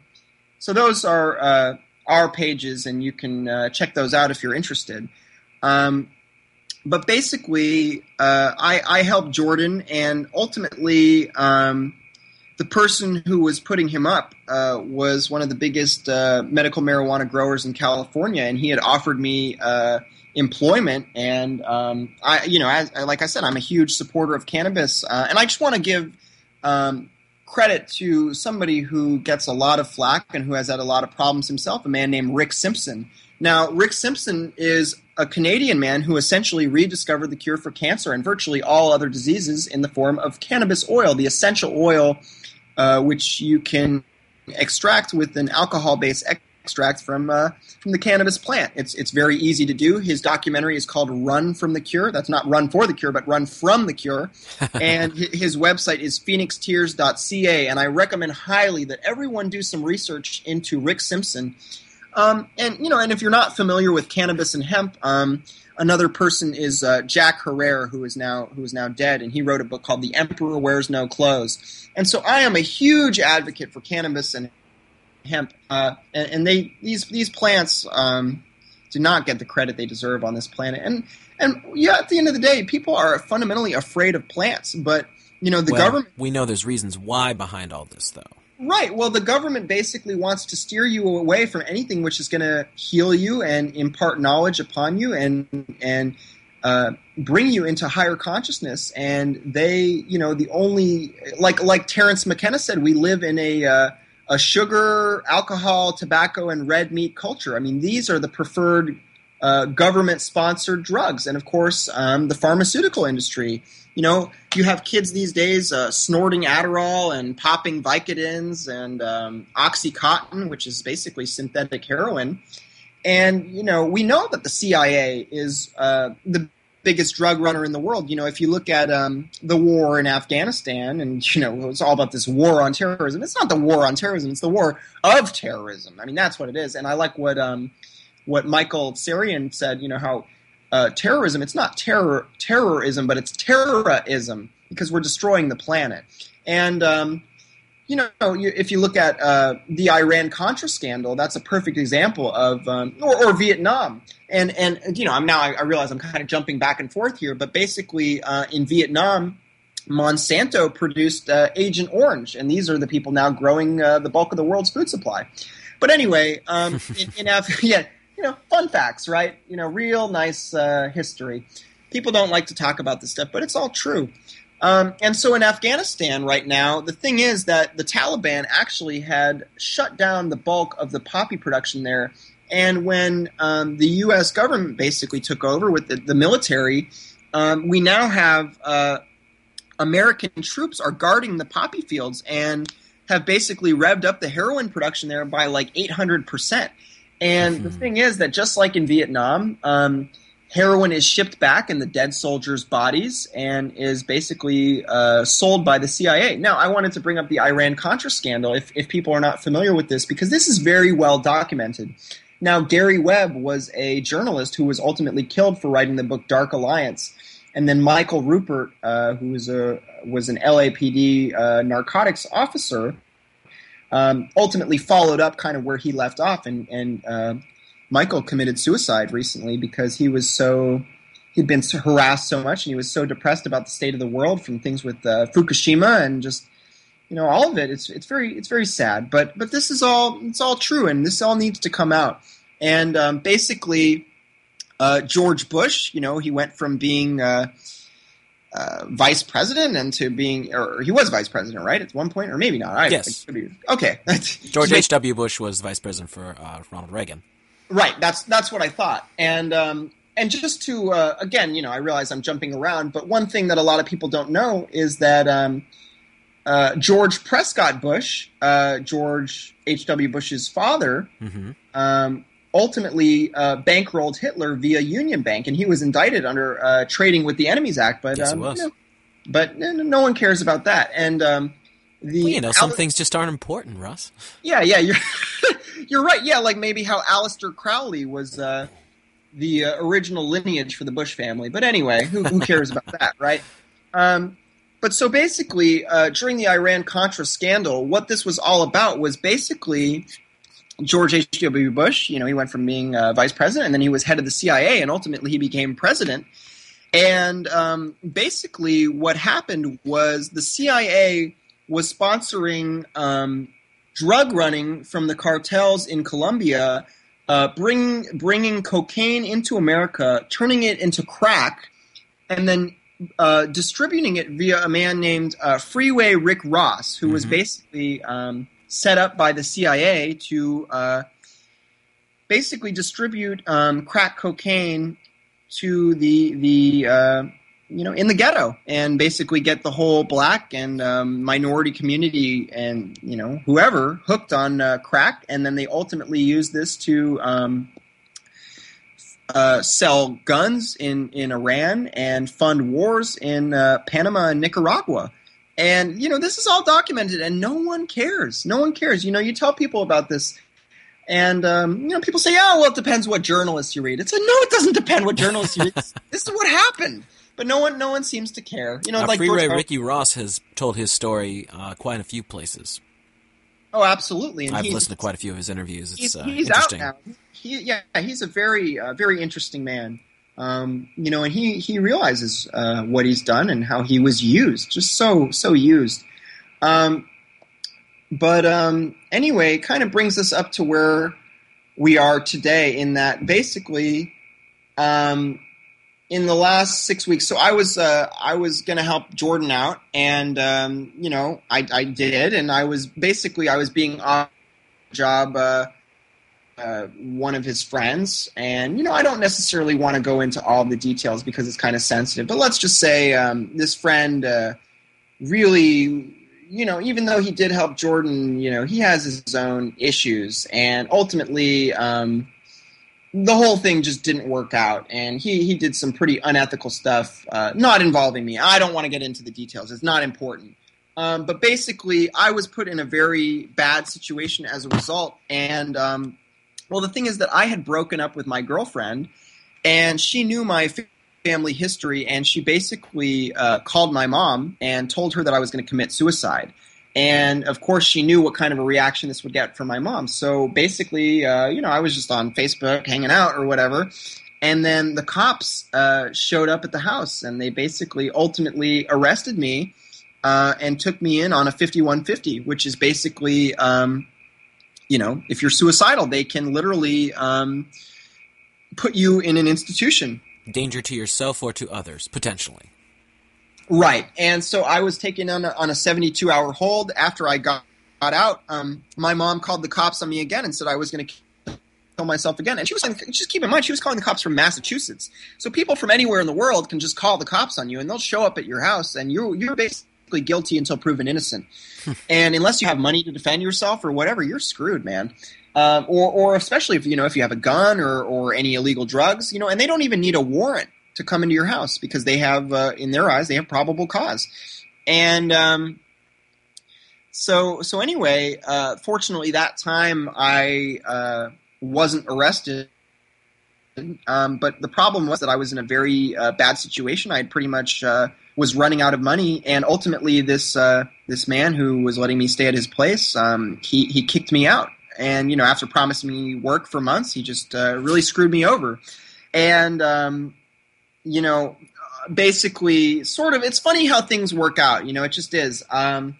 so those are uh, our pages, and you can uh, check those out if you're interested. Um But basically, uh, I, I helped Jordan, and ultimately, um, the person who was putting him up uh, was one of the biggest uh, medical marijuana growers in California, and he had offered me uh, employment. And um, I, you know, as, like I said, I'm a huge supporter of cannabis, uh, and I just want to give um, credit to somebody who gets a lot of flack and who has had a lot of problems himself, a man named Rick Simpson. Now, Rick Simpson is a Canadian man who essentially rediscovered the cure for cancer and virtually all other diseases in the form of cannabis oil, the essential oil uh, which you can extract with an alcohol-based extract from uh, from the cannabis plant. It's it's very easy to do. His documentary is called Run From the Cure. That's not Run For the Cure, but Run From the Cure. And his website is phoenix tears dot c a, and I recommend highly that everyone do some research into Rick Simpson. Um, and, you know, and if you're not familiar with cannabis and hemp, um, another person is uh, Jack Herrera, who is now who is now dead, and he wrote a book called The Emperor Wears No Clothes. And so I am a huge advocate for cannabis and hemp, uh, and, and they these these plants um, do not get the credit they deserve on this planet. And, and yeah, at the end of the day, people are fundamentally afraid of plants, but, you know, the well, government... We know there's reasons why behind all this, though. Right. Well, the government basically wants to steer you away from anything which is going to heal you and impart knowledge upon you and and uh, bring you into higher consciousness. And they, you know, the only like like Terrence McKenna said, we live in a uh, a sugar, alcohol, tobacco, and red meat culture. I mean, these are the preferred uh, government-sponsored drugs, and of course, um, the pharmaceutical industry. You know, you have kids these days uh, snorting Adderall and popping Vicodins and um, OxyContin, which is basically synthetic heroin. And, you know, we know that the C I A is uh, the biggest drug runner in the world. You know, if you look at um, the war in Afghanistan and, you know, it's all about this war on terrorism. It's not the war on terrorism. It's the war of terrorism. I mean, that's what it is. And I like what um, what Michael Sarian said, you know, how Uh, terrorism, it's not terror terrorism, but it's terrorism because we're destroying the planet. And, um, you know, you, if you look at uh, the Iran-Contra scandal, that's a perfect example of um, – or, or Vietnam. And, and you know, I'm now I, I realize I'm kind of jumping back and forth here, but basically uh, in Vietnam, Monsanto produced uh, Agent Orange, and these are the people now growing uh, the bulk of the world's food supply. But anyway, um, in, in Af- yeah. You know, fun facts, right? You know, real nice uh, history. People don't like to talk about this stuff, but it's all true. Um, and so in Afghanistan right now, the thing is that the Taliban actually had shut down the bulk of the poppy production there. And when um, the U S government basically took over with the, the military, um, we now have uh, American troops are guarding the poppy fields and have basically revved up the heroin production there by like eight hundred percent. And the thing is that just like in Vietnam, um, heroin is shipped back in the dead soldiers' bodies and is basically uh, sold by the C I A. Now, I wanted to bring up the Iran-Contra scandal if, if people are not familiar with this, because this is very well documented. Now, Gary Webb was a journalist who was ultimately killed for writing the book Dark Alliance. And then Michael Rupert, uh, who was, a, was an L A P D uh, narcotics officer – um, ultimately followed up kind of where he left off. And, and uh, Michael committed suicide recently because he was so he'd been harassed so much, and he was so depressed about the state of the world from things with uh, Fukushima and just, you know, all of it. It's it's very it's very sad. But but this is all it's all true, and this all needs to come out. And um, basically, uh, George Bush, you know, he went from being uh, uh, vice president and to being, or he was vice president, right, at one point, or maybe not. I yes. Okay. George H W Bush was vice president for uh, Ronald Reagan. Right. That's that's what I thought. And um, and just to uh, again, you know, I realize I'm jumping around, but one thing that a lot of people don't know is that um, uh, George Prescott Bush, uh, George H W Bush's father. Mm-hmm. Um, ultimately uh, bankrolled Hitler via Union Bank, and he was indicted under uh, Trading with the Enemies Act. But yes, um, it was. You know, but no, no one cares about that. And um, the well, you know, some Al- things just aren't important, Russ. Yeah, yeah, you're you're right. Yeah, like maybe how Aleister Crowley was uh, the uh, original lineage for the Bush family. But anyway, who, who cares about that, right? Um, but so basically, uh, during the Iran-Contra scandal, what this was all about was basically George H W Bush, you know, he went from being uh, vice president, and then he was head of the C I A, and ultimately he became president. And um, basically what happened was the C I A was sponsoring um, drug running from the cartels in Colombia, uh, bring, bringing cocaine into America, turning it into crack, and then uh, distributing it via a man named uh, Freeway Rick Ross, who mm-hmm. was basically um, – set up by the C I A to uh, basically distribute um, crack cocaine to the the uh, you know, in the ghetto, and basically get the whole black and um, minority community and, you know, whoever hooked on uh, crack, and then they ultimately use this to um, uh, sell guns in in Iran and fund wars in uh, Panama and Nicaragua. And, you know, this is all documented, and no one cares. No one cares. You know, you tell people about this, and, um, you know, people say, oh, well, it depends what journalists you read. It's like, no, it doesn't depend what journalists you read. This is what happened. But no one no one seems to care. You know, uh, like Freeway Ricky Ross has told his story uh, quite a few places. Oh, absolutely. And I've listened to quite a few of his interviews. It's he's, uh, he's interesting. Out now. He, yeah, he's a very, uh, very interesting man. Um, you know, and he, he realizes uh, what he's done and how he was used, just so so used. Um, but um, anyway, it kind of brings us up to where we are today, in that basically um, in the last six weeks. So I was uh, I was going to help Jordan out, and um, you know, I, I did, and I was basically I was being off job. Uh, Uh, one of his friends, and, you know, I don't necessarily want to go into all the details because it's kind of sensitive, but let's just say um, this friend uh, really, you know, even though he did help Jordan, you know, he has his own issues, and ultimately um, the whole thing just didn't work out, and he, he did some pretty unethical stuff, uh, not involving me. I don't want to get into the details. It's not important. Um, but basically I was put in a very bad situation as a result, and um well, the thing is that I had broken up with my girlfriend, and she knew my family history, and she basically uh, called my mom and told her that I was going to commit suicide. And, of course, she knew what kind of a reaction this would get from my mom. So basically, uh, you know, I was just on Facebook hanging out or whatever, and then the cops uh, showed up at the house, and they basically ultimately arrested me uh, and took me in on a fifty-one fifty, which is basically um, – you know, if you're suicidal, they can literally um, put you in an institution. Danger to yourself or to others, potentially. Right. And so I was taken on a, on a seventy-two hour hold. After I got, got out, um, my mom called the cops on me again and said I was going to kill myself again. And she was – just keep in mind, she was calling the cops from Massachusetts. So people from anywhere in the world can just call the cops on you, and they'll show up at your house, and you're, you're basically – guilty until proven innocent, and unless you have money to defend yourself or whatever, you're screwed, man. Uh, or, or especially if you know if you have a gun or or any illegal drugs, you know. And they don't even need a warrant to come into your house because they have, uh, in their eyes, they have probable cause. And um, so so anyway, uh, fortunately, that time I uh, wasn't arrested. Um, but the problem was that I was in a very uh, bad situation. I had pretty much uh, was running out of money, and ultimately this uh, this man who was letting me stay at his place, um, he he kicked me out. And you know, after promising me work for months, he just uh, really screwed me over. And um, you know, basically, sort of, it's funny how things work out. You know, it just is. Um,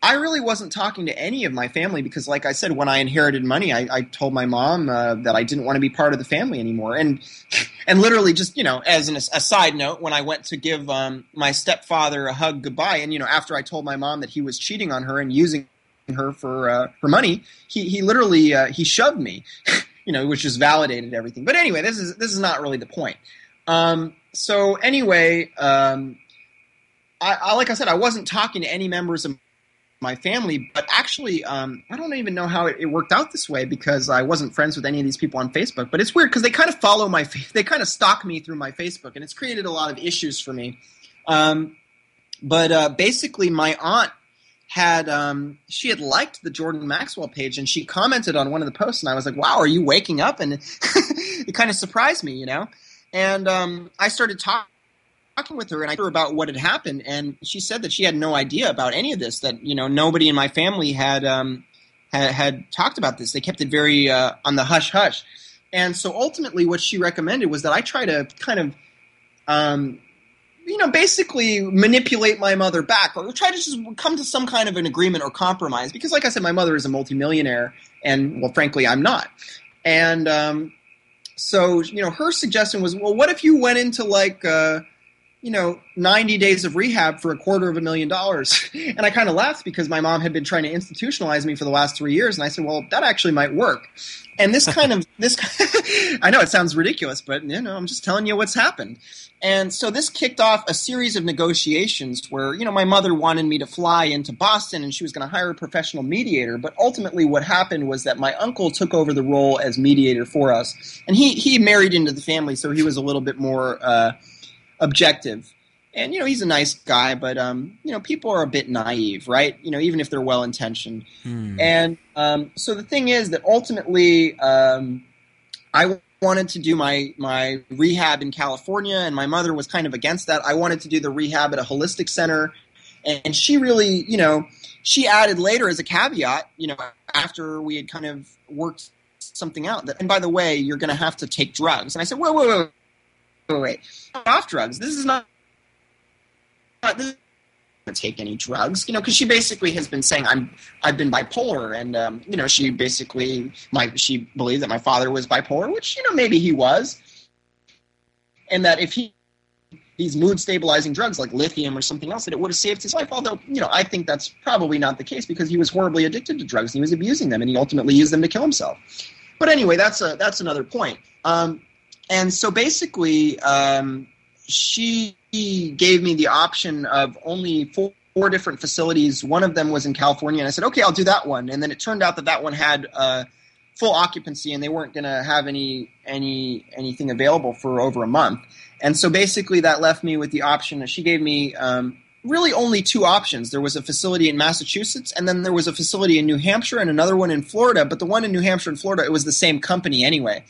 I really wasn't talking to any of my family because, like I said, when I inherited money, I, I told my mom uh, that I didn't want to be part of the family anymore. And and literally just, you know, as an, a side note, when I went to give um, my stepfather a hug goodbye, and, you know, after I told my mom that he was cheating on her and using her for uh, for money, he, he literally, uh, he shoved me, you know, which just validated everything. But anyway, this is, this is not really the point. Um, so anyway, um, I, I like I said, I wasn't talking to any members of my family, but actually, um, I don't even know how it, it worked out this way because I wasn't friends with any of these people on Facebook. But it's weird because they kind of follow my, they kind of stalk me through my Facebook, and it's created a lot of issues for me. Um, but uh, basically, my aunt had um, she had liked the Jordan Maxwell page, and she commented on one of the posts, and I was like, "Wow, are you waking up?" And it kind of surprised me, you know. And um, I started talking. talking with her, and I told her about what had happened, and she said that she had no idea about any of this, that, you know, nobody in my family had um, had, had talked about this. They kept it very uh, on the hush-hush. And so ultimately what she recommended was that I try to kind of, um, you know, basically manipulate my mother back, or try to just come to some kind of an agreement or compromise, because like I said, my mother is a multimillionaire, and, well, frankly, I'm not. And um, so, you know, her suggestion was, well, what if you went into, like, uh, you know, ninety days of rehab for a quarter of a million dollars. And I kind of laughed because my mom had been trying to institutionalize me for the last three years. And I said, well, that actually might work. And this kind of, this, I know it sounds ridiculous, but, you know, I'm just telling you what's happened. And so this kicked off a series of negotiations where, you know, my mother wanted me to fly into Boston and she was going to hire a professional mediator. But ultimately what happened was that my uncle took over the role as mediator for us. And he, he married into the family, so he was a little bit more, uh, objective. And, you know, he's a nice guy, but, um, you know, people are a bit naive, right? You know, even if they're well-intentioned. Hmm. And um, so the thing is that ultimately um, I wanted to do my, my rehab in California, and my mother was kind of against that. I wanted to do the rehab at a holistic center. And she really, you know, she added later as a caveat, you know, after we had kind of worked something out that, and by the way, you're going to have to take drugs. And I said, whoa, whoa, whoa. Wait, wait, off drugs. This is not, not this is not to take any drugs, you know, because she basically has been saying I'm, I've been bipolar, and um, you know, she basically, my, she believed that my father was bipolar, which, you know, maybe he was, and that if he, these mood stabilizing drugs like lithium or something else, that it would have saved his life. Although, you know, I think that's probably not the case because he was horribly addicted to drugs and he was abusing them, and he ultimately used them to kill himself. But anyway, that's a that's another point. Um, And so basically, um, she gave me the option of only four, four different facilities. One of them was in California, and I said, okay, I'll do that one. And then it turned out that that one had uh, full occupancy, and they weren't going to have any any anything available for over a month. And so basically that left me with the option that she gave me um, really only two options. There was a facility in Massachusetts, and then there was a facility in New Hampshire and another one in Florida. But the one in New Hampshire and Florida, it was the same company anyway.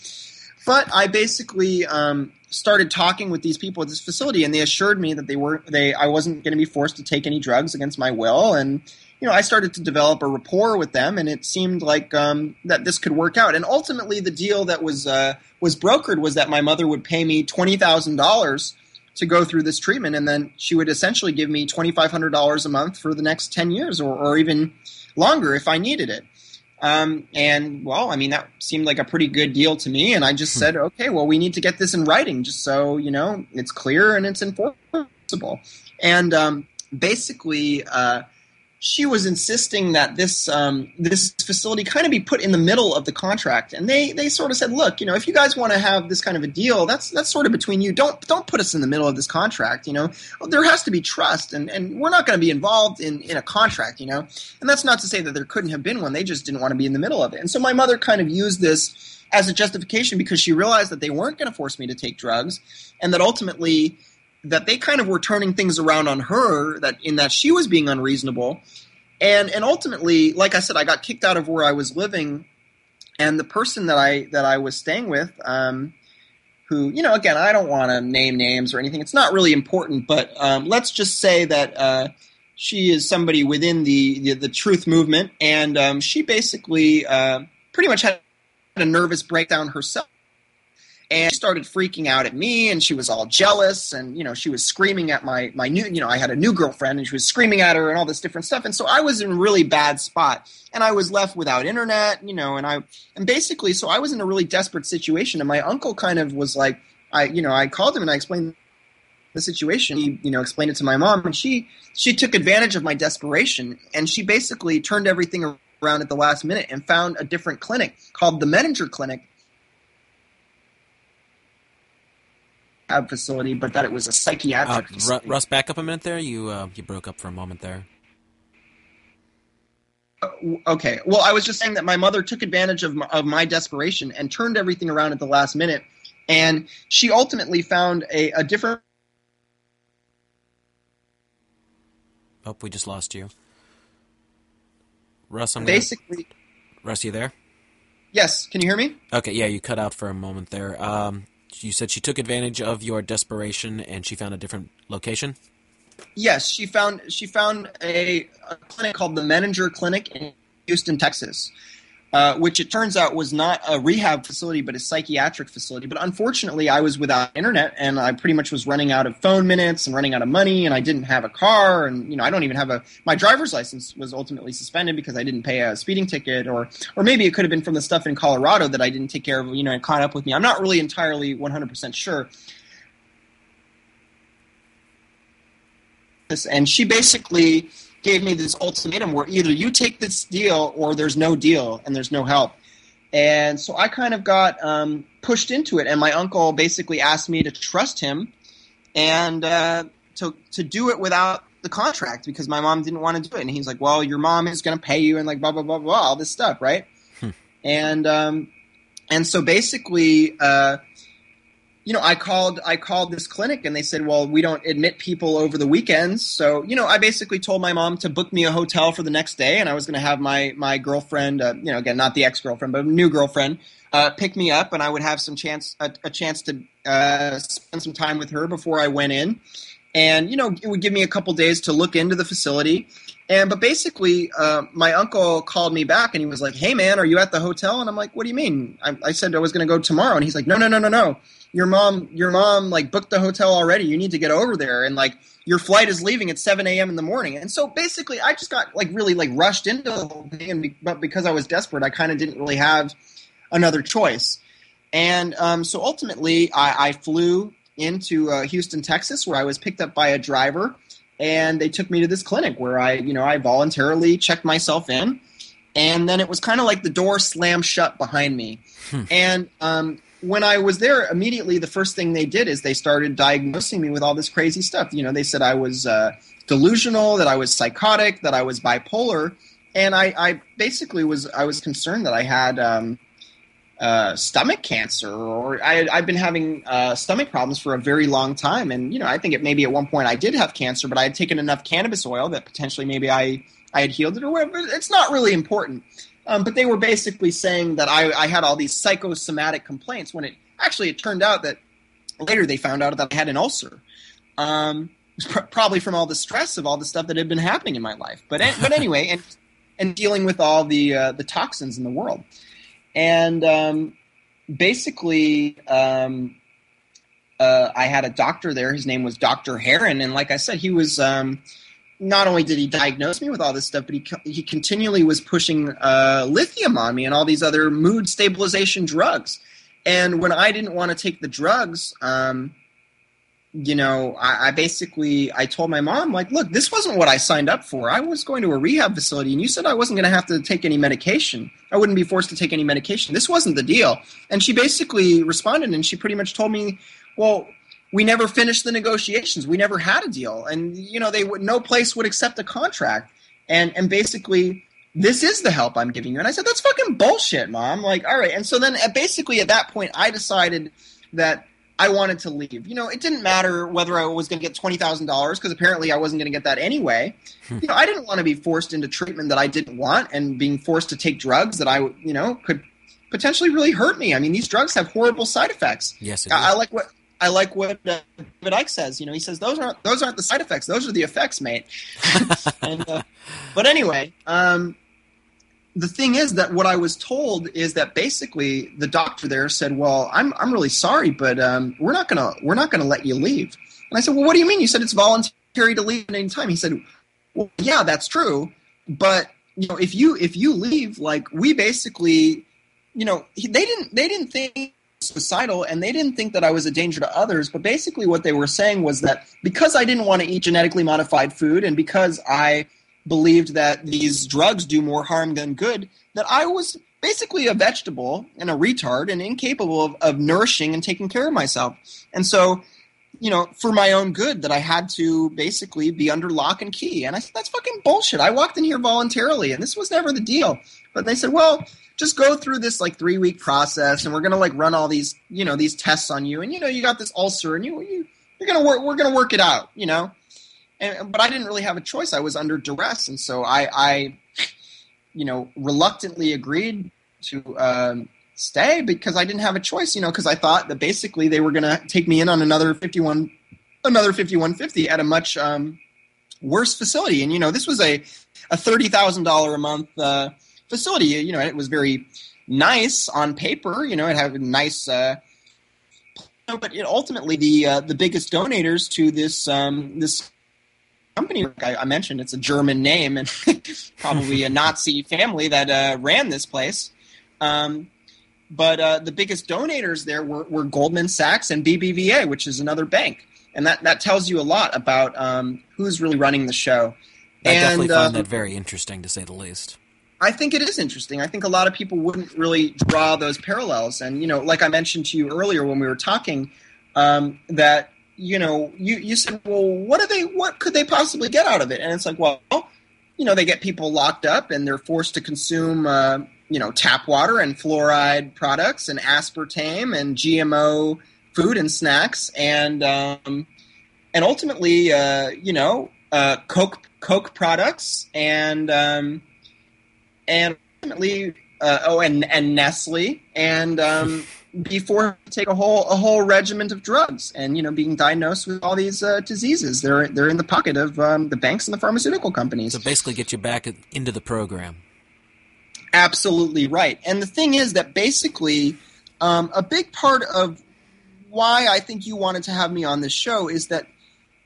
But I basically um, started talking with these people at this facility, and they assured me that they were they I wasn't going to be forced to take any drugs against my will. And you know, I started to develop a rapport with them, and it seemed like um, that this could work out. And ultimately, the deal that was uh, was brokered was that my mother would pay me twenty thousand dollars to go through this treatment, and then she would essentially give me twenty-five hundred dollars a month for the next ten years, or, or even longer if I needed it. Um, and well, I mean, that seemed like a pretty good deal to me. And I just said, okay, well, we need to get this in writing just so, you know, it's clear and it's enforceable. And, um, basically, uh, she was insisting that this, um, this facility kind of be put in the middle of the contract. And they, they sort of said, look, you know, if you guys want to have this kind of a deal, that's, that's sort of between you. Don't, don't put us in the middle of this contract. You know, there has to be trust, and, and we're not going to be involved in, in a contract, you know, and that's not to say that there couldn't have been one. They just didn't want to be in the middle of it. And so my mother kind of used this as a justification because she realized that they weren't going to force me to take drugs, and that ultimately that they kind of were turning things around on her, that in that she was being unreasonable. And and ultimately, like I said, I got kicked out of where I was living, and the person that I that I was staying with, um, who, you know, again, I don't want to name names or anything. It's not really important, but um, let's just say that uh, she is somebody within the, the, the truth movement, and um, she basically uh, pretty much had a nervous breakdown herself. And she started freaking out at me, and she was all jealous, and, you know, she was screaming at my, my new, you know, I had a new girlfriend, and she was screaming at her and all this different stuff. And so I was in a really bad spot, and I was left without internet, you know, and I, and basically, so I was in a really desperate situation. And my uncle kind of was like, I, you know, I called him and I explained the situation. He, you know, explained it to my mom, and she, she took advantage of my desperation, and she basically turned everything around at the last minute and found a different clinic called the Menninger Clinic. Facility, but that it was a psychiatric uh, Russ, back up a minute there. You uh, you broke up for a moment there. Uh, okay. Well, I was just saying that my mother took advantage of my, of my desperation and turned everything around at the last minute, and she ultimately found a, a different... Oh, we just lost you. Russ, I'm Basically... Gonna... Russ, you there? Yes. Can you hear me? Okay, yeah, you cut out for a moment there. Um... You said she took advantage of your desperation, and she found a different location? Yes, she found she found a, a clinic called the Menninger Clinic in Houston, Texas, uh, which it turns out was not a rehab facility but a psychiatric facility. But unfortunately, I was without internet, and I pretty much was running out of phone minutes and running out of money, and I didn't have a car, and you know I don't even have a – my driver's license was ultimately suspended because I didn't pay a speeding ticket, or or maybe it could have been from the stuff in Colorado that I didn't take care of, you know, and caught up with me. I'm not really entirely one hundred percent sure. And she basically – gave me this ultimatum where either you take this deal or there's no deal and there's no help. And so I kind of got um, pushed into it, and my uncle basically asked me to trust him and uh, to to do it without the contract because my mom didn't want to do it. And he's like, well, your mom is going to pay you and like blah, blah, blah, blah, all this stuff, right? Hmm. And um, and so basically uh, – You know, I called I called this clinic, and they said, well, we don't admit people over the weekends. So, you know, I basically told my mom to book me a hotel for the next day, and I was going to have my my girlfriend, uh, you know, again, not the ex-girlfriend, but a new girlfriend, uh, pick me up, and I would have some chance a, a chance to uh, spend some time with her before I went in. And, you know, it would give me a couple days to look into the facility. And but basically, uh, my uncle called me back, and he was like, hey, man, are you at the hotel? And I'm like, what do you mean? I, I said I was going to go tomorrow. And he's like, no, no, no, no, no. Your mom, your mom, like, booked the hotel already. You need to get over there. And, like, your flight is leaving at seven a.m. in the morning. And so, basically, I just got, like, really, like, rushed into the whole thing. And be- but because I was desperate, I kind of didn't really have another choice. And um, so, ultimately, I, I flew into uh, Houston, Texas, where I was picked up by a driver. And they took me to this clinic where I, you know, I voluntarily checked myself in. And then it was kind of like the door slammed shut behind me. Hmm. And um when I was there, immediately the first thing they did is they started diagnosing me with all this crazy stuff. You know, they said I was uh, delusional, that I was psychotic, that I was bipolar, and I, I basically was I was concerned that I had um, uh, stomach cancer, or I, I've been having uh, stomach problems for a very long time. And you know, I think it maybe at one point I did have cancer, but I had taken enough cannabis oil that potentially maybe I I had healed it or whatever. It's not really important. Um, but they were basically saying that I, I had all these psychosomatic complaints when it actually it turned out that later they found out that I had an ulcer, um, pr- probably from all the stress of all the stuff that had been happening in my life. But but anyway, and and dealing with all the uh, the toxins in the world, and um, basically um, uh, I had a doctor there. His name was Doctor Heron, and like I said, he was. Um, Not only did he diagnose me with all this stuff, but he he continually was pushing uh, lithium on me and all these other mood stabilization drugs. And when I didn't want to take the drugs, um, you know, I, I basically I told my mom, like, look, this wasn't what I signed up for. I was going to a rehab facility, and you said I wasn't going to have to take any medication. I wouldn't be forced to take any medication. This wasn't the deal. And she basically responded, and she pretty much told me, well, we never finished the negotiations. We never had a deal, and you know they would, no place would accept a contract. And and basically, this is the help I'm giving you. And I said, that's fucking bullshit, Mom. Like, all right. And so then, at basically, at that point, I decided that I wanted to leave. You know, it didn't matter whether I was going to get twenty thousand dollars because apparently I wasn't going to get that anyway. You know, I didn't want to be forced into treatment that I didn't want and being forced to take drugs that I, you know, could potentially really hurt me. I mean, these drugs have horrible side effects. Yes, it I, I like what I like what uh, David Icke says. You know, he says those aren't those aren't the side effects; those are the effects, mate. and, uh, but anyway, um, the thing is that what I was told is that basically the doctor there said, "Well, I'm I'm really sorry, but um, we're not gonna we're not gonna let you leave." And I said, "Well, what do you mean? You said it's voluntary to leave at any time." He said, "Well, yeah, that's true, but you know, if you if you leave, like we basically." You know, they didn't. They didn't think I was suicidal, and they didn't think that I was a danger to others. But basically, what they were saying was that because I didn't want to eat genetically modified food, and because I believed that these drugs do more harm than good, that I was basically a vegetable and a retard and incapable of, of nourishing and taking care of myself. And so, you know, for my own good, that I had to basically be under lock and key. And I said, that's fucking bullshit. I walked in here voluntarily, and this was never the deal. But they said, well, just go through this like three week process, and we're gonna like run all these, you know, these tests on you, and you know, you got this ulcer, and you you you're gonna work, we're gonna work it out, you know. And but I didn't really have a choice. I was under duress, and so I, I you know, reluctantly agreed to um, stay because I didn't have a choice, you know, because I thought that basically they were gonna take me in on another fifty-one, another fifty-one fifty at a much um, worse facility, and you know, this was a a thirty thousand dollar a month. Uh, facility, you know, it was very nice on paper, you know, it had a nice, uh, but it ultimately the, uh, the biggest donators to this, um, this company, like I, I mentioned, it's a German name and probably a Nazi family that, uh, ran this place. Um, but, uh, the biggest donators there were, were Goldman Sachs and B B V A, which is another bank. And that, that tells you a lot about, um, who's really running the show. I and, definitely find uh, that very interesting, to say the least. I think it is interesting. I think a lot of people wouldn't really draw those parallels. And, you know, like I mentioned to you earlier when we were talking, um, that, you know, you, you said, well, what are they, what could they possibly get out of it? And it's like, well, you know, they get people locked up and they're forced to consume, uh, you know, tap water and fluoride products and aspartame and G M O food and snacks. And, um, and ultimately, uh, you know, uh, Coke, Coke products and, um, and ultimately, uh, oh, and, and Nestle, and um, before take a whole a whole regiment of drugs, and you know, being diagnosed with all these uh, diseases, they're they're in the pocket of um, the banks and the pharmaceutical companies. So basically, get you back into the program. Absolutely right. And the thing is that basically, um, a big part of why I think you wanted to have me on this show is that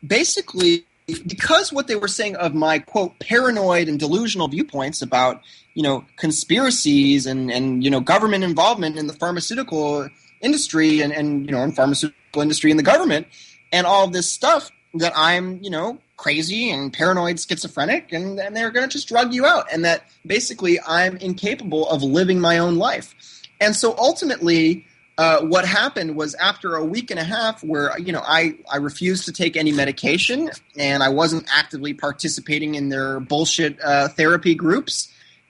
basically, because what they were saying of my, quote, paranoid and delusional viewpoints about, you know, conspiracies and, and you know, government involvement in the pharmaceutical industry and, and you know, in pharmaceutical industry and the government and all this stuff that I'm, you know, crazy and paranoid schizophrenic and, and they're going to just drug you out and that basically I'm incapable of living my own life. And so ultimately uh, what happened was after a week and a half where, you know, I, I refused to take any medication and I wasn't actively participating in their bullshit uh, therapy groups.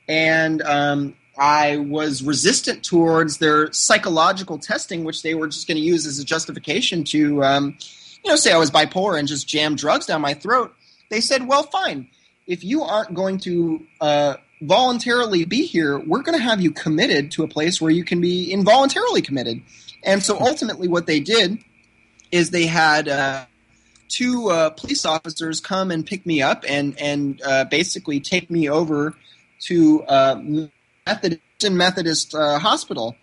And um, I was resistant towards their psychological testing, which they were just going to use as a justification to, um, you know, say I was bipolar and just jam drugs down my throat. They said, well, fine, if you aren't going to uh, voluntarily be here, we're going to have you committed to a place where you can be involuntarily committed. And so ultimately what they did is they had uh, two uh, police officers come and pick me up and, and uh, basically take me over to uh, Methodist, Methodist uh, Hospital,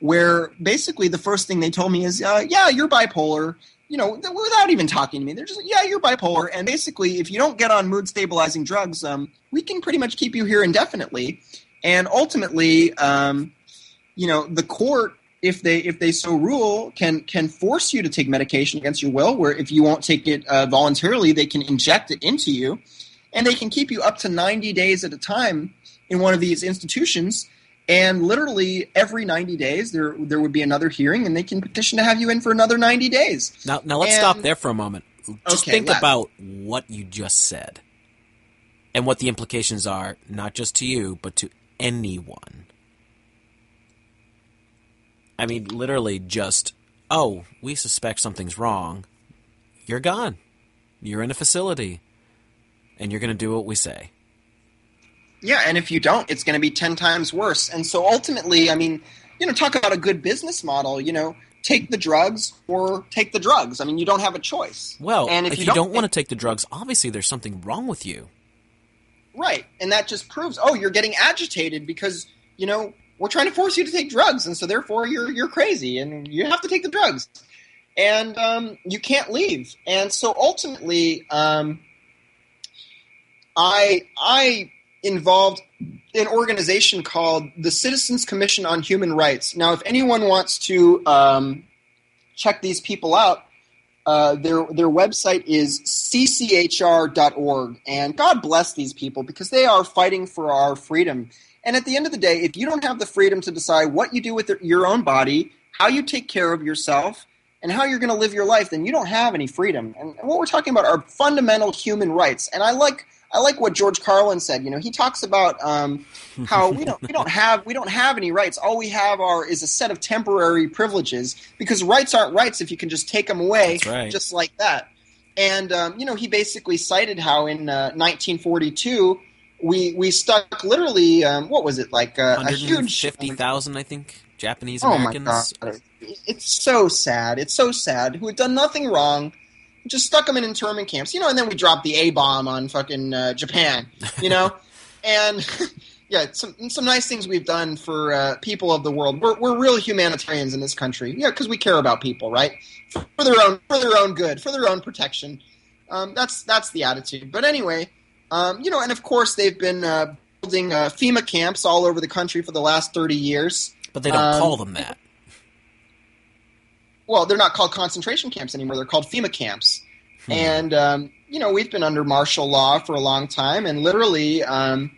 where basically the first thing they told me is, uh, yeah, you're bipolar. You know, without even talking to me, they're just, yeah, you're bipolar. And basically, if you don't get on mood stabilizing drugs, um, we can pretty much keep you here indefinitely. And ultimately, um, you know, the court, if they if they so rule, can can force you to take medication against your will, where if you won't take it uh, voluntarily, they can inject it into you. And they can keep you up to ninety days at a time in one of these institutions. And literally every ninety days, there there would be another hearing, and they can petition to have you in for another ninety days. Now, now let's and, stop there for a moment. Just okay, think let's. about what you just said and what the implications are, not just to you, but to anyone. I mean, literally just, oh, we suspect something's wrong. You're gone. You're in a facility. And you're going to do what we say. Yeah, and if you don't, it's going to be ten times worse. And so ultimately, I mean, you know, talk about a good business model, you know, take the drugs or take the drugs. I mean, you don't have a choice. Well, and if, if you don't, don't want to take the drugs, obviously there's something wrong with you. Right. And that just proves, oh, you're getting agitated because, you know, we're trying to force you to take drugs. And so therefore you're, you're crazy and you have to take the drugs and um, you can't leave. And so ultimately um, I, I involved an organization called the Citizens Commission on Human Rights. Now, if anyone wants to um, check these people out, Uh, their their website is C C H R dot org, and God bless these people because they are fighting for our freedom. And at the end of the day, if you don't have the freedom to decide what you do with your own body, how you take care of yourself, and how you're going to live your life, then you don't have any freedom. And what we're talking about are fundamental human rights. And I like I like what George Carlin said. You know, he talks about um, how we don't we don't have we don't have any rights. All we have are is a set of temporary privileges because rights aren't rights if you can just take them away right. just like that. And um, you know, he basically cited how in uh, nineteen forty-two we we stuck literally um, what was it like uh, a huge fifty thousand I think Japanese Americans. Oh my God. It's so sad. It's so sad. Who had done nothing wrong. Just stuck them in internment camps, you know, and then we dropped the A-bomb on fucking uh, Japan, you know, and yeah, some some nice things we've done for uh, people of the world. We're we're real humanitarians in this country, yeah, because we care about people, right? For their own for their own good, for their own protection. Um, that's that's the attitude. But anyway, um, you know, and of course they've been uh, building uh, FEMA camps all over the country for the last thirty years. But they don't um, call them that. Well, they're not called concentration camps anymore. They're called FEMA camps. Hmm. And, um, you know, we've been under martial law for a long time. And literally um,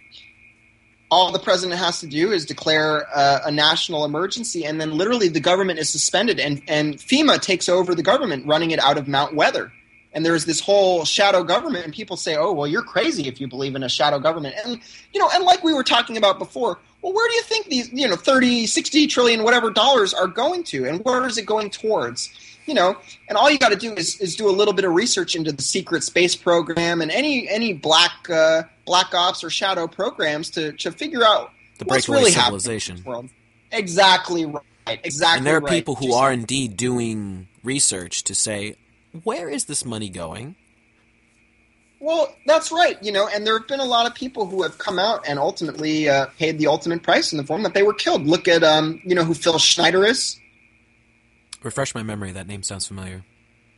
all the president has to do is declare uh, a national emergency. And then literally the government is suspended. And, and FEMA takes over the government, running it out of Mount Weather. And there's this whole shadow government. And people say, oh, well, you're crazy if you believe in a shadow government. And, you know, and like we were talking about before, well, where do you think these, you know, thirty, sixty trillion, whatever dollars are going to, and where is it going towards? You know, and all you got to do is, is do a little bit of research into the secret space program and any any black uh, black ops or shadow programs to, to figure out the what's really civilization. happening in this world. Exactly right. Exactly. And there are right. people who Just are indeed doing research to say, where is this money going? Well, that's right, you know, and there have been a lot of people who have come out and ultimately uh, paid the ultimate price in the form that they were killed. Look at, um, you know, who Phil Schneider is. Refresh my memory. That name sounds familiar.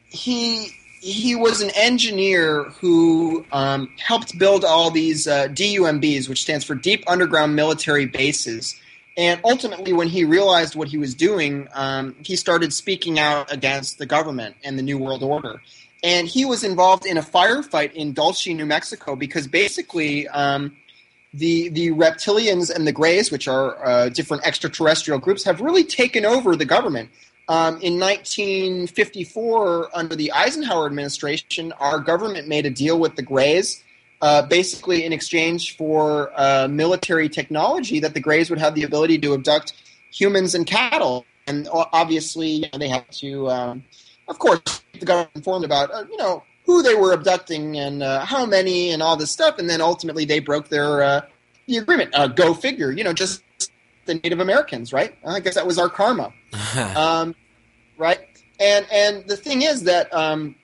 He he was an engineer who um, helped build all these uh, D U M Bs, which stands for Deep Underground Military Bases. And ultimately, when he realized what he was doing, um, he started speaking out against the government and the New World Order. And he was involved in a firefight in Dulce, New Mexico, because basically um, the the reptilians and the Greys, which are uh, different extraterrestrial groups, have really taken over the government. Um, in nineteen fifty-four, under the Eisenhower administration, our government made a deal with the Greys, uh, basically in exchange for uh, military technology that the Greys would have the ability to abduct humans and cattle. And obviously, you know, they had to... Um, Of course, the government informed about, uh, you know, who they were abducting and uh, how many and all this stuff. And then ultimately they broke their uh, the agreement. Uh, go figure, you know, just the Native Americans, right? I guess that was our karma, um, right? And and the thing is that um,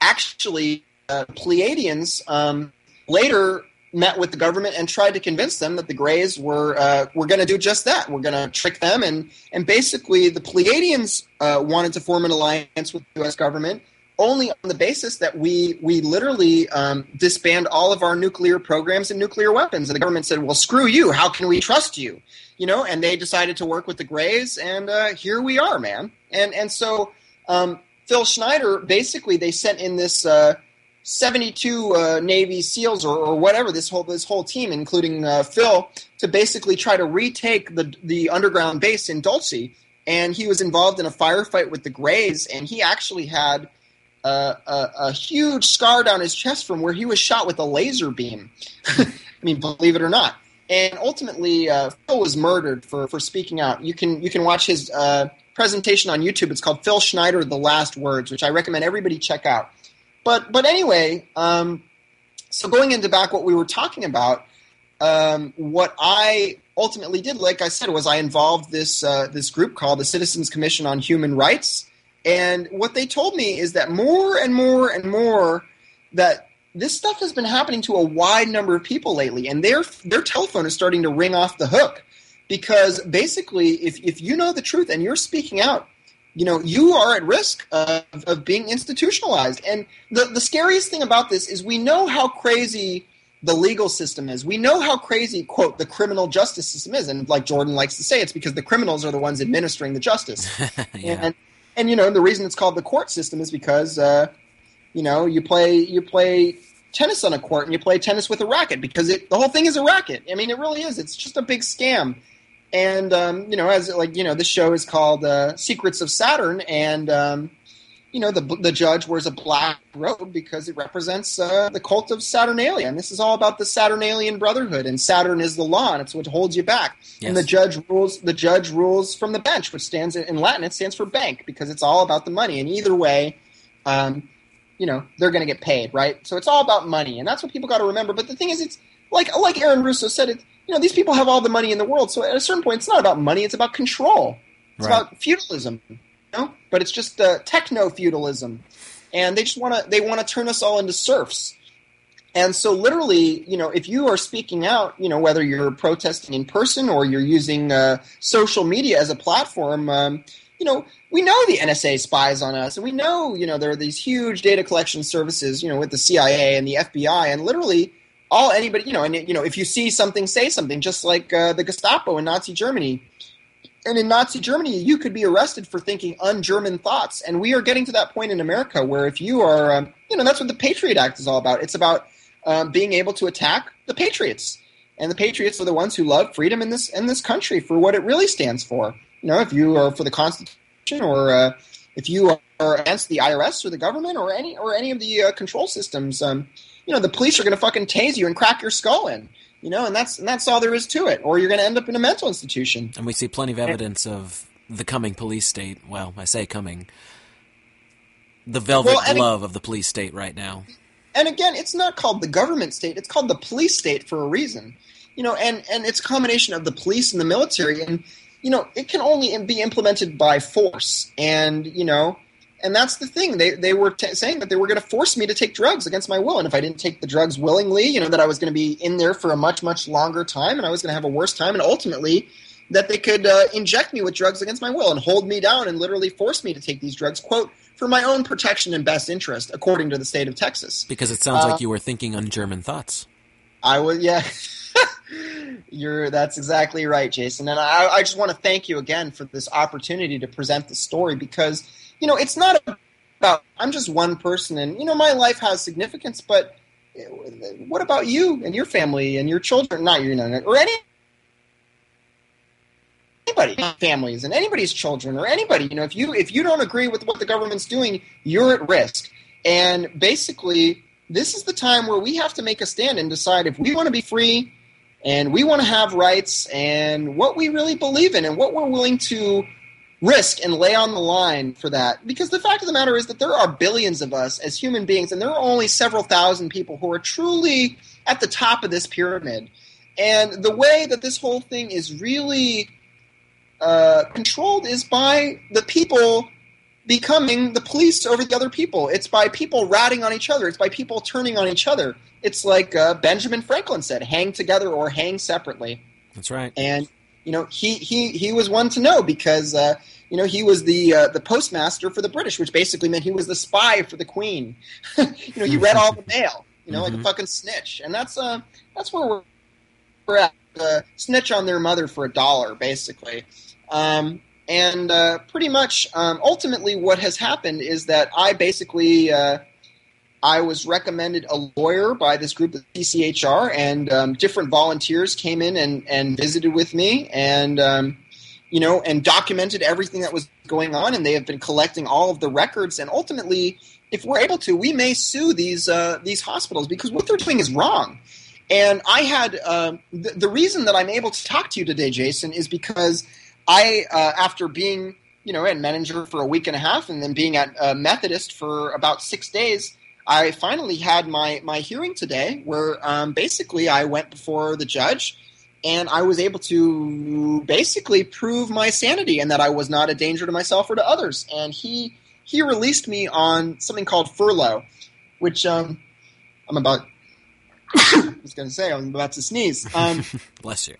actually uh, Pleiadians um, later met with the government and tried to convince them that the Greys were uh, were going to do just that. We're going to trick them. And, and basically the Pleiadians uh, wanted to form an alliance with the U S government only on the basis that we we literally um, disband all of our nuclear programs and nuclear weapons. And the government said, well, screw you. How can we trust you? You know, and they decided to work with the Greys. And uh, here we are, man. And, and so um, Phil Schneider, basically they sent in this uh, – seventy-two uh, Navy SEALs or, or whatever, this whole this whole team, including uh, Phil, to basically try to retake the the underground base in Dulce. And he was involved in a firefight with the Greys, and he actually had uh, a, a huge scar down his chest from where he was shot with a laser beam. I mean, believe it or not. And ultimately, uh, Phil was murdered for, for speaking out. You can you can watch his uh, presentation on YouTube. It's called Phil Schneider, The Last Words, which I recommend everybody check out. But but anyway, um, so going into back what we were talking about, um, what I ultimately did, like I said, was I involved this uh, this group called the Citizens Commission on Human Rights. And what they told me is that more and more and more that this stuff has been happening to a wide number of people lately. And their their telephone is starting to ring off the hook because basically if, if you know the truth and you're speaking out, you know, you are at risk of, of being institutionalized. And the, the scariest thing about this is we know how crazy the legal system is. We know how crazy, quote, the criminal justice system is. And like Jordan likes to say, it's because the criminals are the ones administering the justice. yeah. And, and, you know, the reason it's called the court system is because, uh, you know, you play you play tennis on a court and you play tennis with a racket because it, the whole thing is a racket. I mean, it really is. It's just a big scam. And, um, you know, as like, you know, this show is called uh, Secrets of Saturn. And, um, you know, the the judge wears a black robe because it represents uh, the cult of Saturnalia. And this is all about the Saturnalian brotherhood. And Saturn is the law, and it's what holds you back. Yes. And the judge rules The judge rules from the bench, which stands in Latin. It stands for bank because it's all about the money. And either way, um, you know, they're going to get paid, right? So it's all about money. And that's what people got to remember. But the thing is, it's like like Aaron Russo said it. You know, these people have all the money in the world. So at a certain point, it's not about money. It's about control. It's right. about feudalism, you know? But it's just uh, techno-feudalism. And they just want to they want to turn us all into serfs. And so literally, you know, if you are speaking out, you know, whether you're protesting in person or you're using uh, social media as a platform, um, you know, we know the N S A spies on us. And we know, you know, there are these huge data collection services, you know, with the C I A and the F B I. And literally... All anybody, you know, and you know, if you see something, say something. Just like uh, the Gestapo in Nazi Germany, and in Nazi Germany, you could be arrested for thinking un-German thoughts. And we are getting to that point in America where, if you are, um, you know, that's what the Patriot Act is all about. It's about um, being able to attack the patriots, and the patriots are the ones who love freedom in this in this country for what it really stands for. You know, if you are for the Constitution, or uh, if you are against the I R S or the government or any or any of the uh, control systems. Um, You know, the police are going to fucking tase you and crack your skull in, you know, and that's and that's all there is to it. Or you're going to end up in a mental institution. And we see plenty of evidence and, of the coming police state. Well, I say coming. The velvet well, glove it, of the police state right now. And again, it's not called the government state. It's called the police state for a reason. You know, and, and it's a combination of the police and the military. And, you know, it can only be implemented by force. And, you know... And that's the thing. They they were t- saying that they were going to force me to take drugs against my will. And if I didn't take the drugs willingly, you know, that I was going to be in there for a much, much longer time and I was going to have a worse time. And ultimately that they could uh, inject me with drugs against my will and hold me down and literally force me to take these drugs, quote, for my own protection and best interest, according to the state of Texas. Because it sounds uh, like you were thinking un-German thoughts. I was, yeah. You're that's exactly right, Jason. And I, I just want to thank you again for this opportunity to present the story because – you know, it's not about I'm just one person and, you know, my life has significance, but what about you and your family and your children? Not your, or any, anybody, families and anybody's children or anybody, you know, if you, if you don't agree with what the government's doing, you're at risk. And basically this is the time where we have to make a stand and decide if we want to be free and we want to have rights and what we really believe in and what we're willing to risk and lay on the line for that. Because the fact of the matter is that there are billions of us as human beings, and there are only several thousand people who are truly at the top of this pyramid. And the way that this whole thing is really uh, controlled is by the people becoming the police over the other people. It's by people ratting on each other. It's by people turning on each other. It's like uh, Benjamin Franklin said, hang together or hang separately. That's right. And you know, he, he, he was one to know because, uh, you know, he was the uh, the postmaster for the British, which basically meant he was the spy for the Queen. you know, he read all the mail, you know, mm-hmm. like a fucking snitch. And that's uh that's where we're at. Uh, snitch on their mother for a dollar, basically. Um, and uh, pretty much um, ultimately what has happened is that I basically uh, – I was recommended a lawyer by this group, the C C H R, and um, different volunteers came in and, and visited with me and, um, you know, and documented everything that was going on. And they have been collecting all of the records. And ultimately, if we're able to, we may sue these uh, these hospitals because what they're doing is wrong. And I had uh, – th- the reason that I'm able to talk to you today, Jason, is because I, uh, after being, you know, at Menninger for a week and a half and then being at uh, Methodist for about six days – I finally had my, my hearing today where um, basically I went before the judge And I was able to basically prove my sanity and that I was not a danger to myself or to others. And he he released me on something called furlough, which um, I'm about – I was going to say I'm about to sneeze. Um, bless you.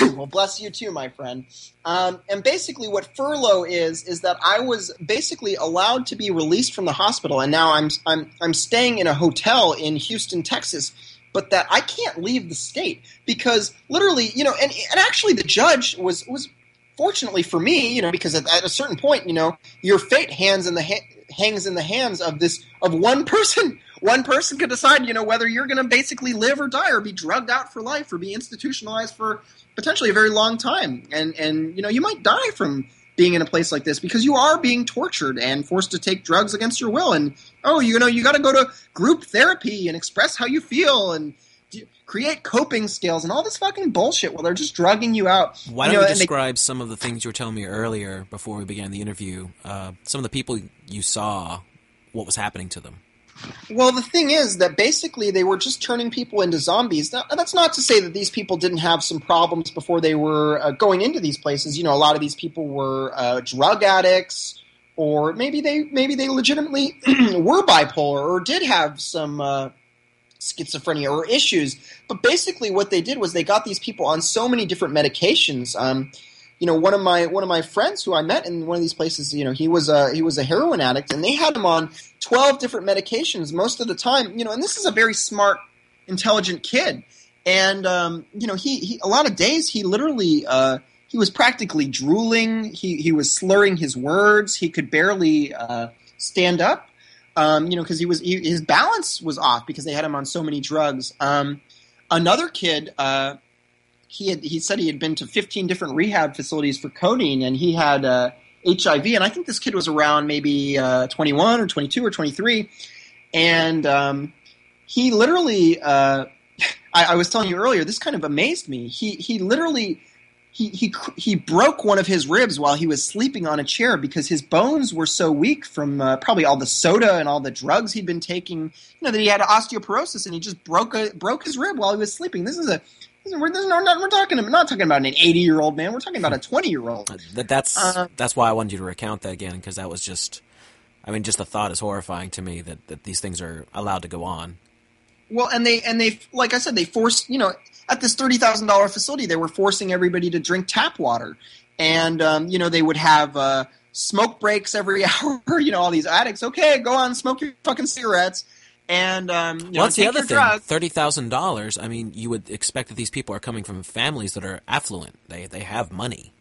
Well, bless you too, my friend. Um, and basically what furlough is is that I was basically allowed to be released from the hospital, and now I'm I'm I'm staying in a hotel in Houston, Texas, but that I can't leave the state because literally, you know, and, and actually the judge was was fortunately for me, you know, because at, at a certain point, you know, your fate hangs in the ha- hangs in the hands of this of one person. One person could decide, you know, whether you're going to basically live or die or be drugged out for life or be institutionalized for potentially a very long time. And, and you know, you might die from being in a place like this because you are being tortured and forced to take drugs against your will. And, oh, you know, you got to go to group therapy and express how you feel and d- create coping skills and all this fucking bullshit while they're just drugging you out. Why don't you, know, you describe they- some of the things you were telling me earlier before we began the interview, uh, some of the people you saw, what was happening to them? Well, the thing is that basically they were just turning people into zombies. Now, that's not to say that these people didn't have some problems before they were uh, going into these places. You know, a lot of these people were uh, drug addicts, or maybe they maybe they legitimately were bipolar or did have some uh, schizophrenia or issues. But basically what they did was they got these people on so many different medications. Um, you know, one of my one of my friends who I met in one of these places, you know, he was a he was a heroin addict, and they had him on twelve different medications most of the time. You know, and this is a very smart, intelligent kid, and um, you know, he, he a lot of days he literally uh, he was practically drooling. He he was slurring his words. He could barely uh, stand up. Um, you know, because he was he, his balance was off because they had him on so many drugs. Um, another kid. Uh, He had, he said he had been to fifteen different rehab facilities for codeine, and he had uh, H I V. And I think this kid was around maybe uh, twenty-one or twenty-two or twenty-three. And um, he literally uh, – I, I was telling you earlier, this kind of amazed me. He he literally he, – he, he broke one of his ribs while he was sleeping on a chair because his bones were so weak from uh, probably all the soda and all the drugs he'd been taking, you know, that he had osteoporosis, and he just broke a, broke his rib while he was sleeping. This is a – We're, not, we're talking. We're not talking about an eighty-year-old man. We're talking about a twenty-year-old. That, that's uh, that's why I wanted you to recount that again, because that was just. I mean, just the thought is horrifying to me that, that these things are allowed to go on. Well, and they and they like I said, they forced. You know, at this thirty thousand dollars facility, they were forcing everybody to drink tap water, and um, you know, they would have uh, smoke breaks every hour. You know, all these addicts. Okay, go on, smoke your fucking cigarettes. And um, you well, know, that's the other thing. Thirty thousand dollars. I mean, you would expect that these people are coming from families that are affluent. They they have money,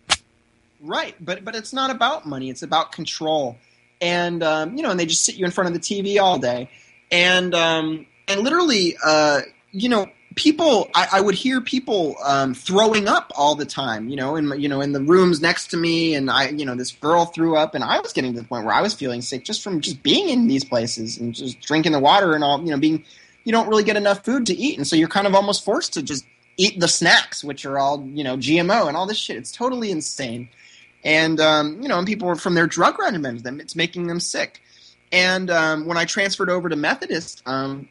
right? But but it's not about money. It's about control. And um, you know, and they just sit you in front of the T V all day. And um, and literally, uh, you know, people. I, I would hear people um, throwing up all the time. You know, in you know in the rooms next to me, and I you know this girl threw up, and I was getting to the point where I was feeling sick just from just being in these places and just drinking the water and all. You know, being you don't really get enough food to eat, and so you're kind of almost forced to just eat the snacks, which are all you know G M O and all this shit. It's totally insane, and um, you know, and people are from their drug regimens, them it's making them sick. And um, when I transferred over to Methodist. Um,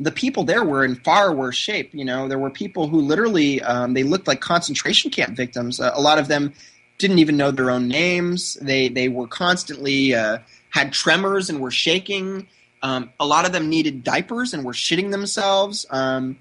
The people there were in far worse shape. You know, there were people who literally um, they looked like concentration camp victims. Uh, a lot of them didn't even know their own names. They they were constantly uh, had tremors and were shaking. Um, a lot of them needed diapers and were shitting themselves. Um,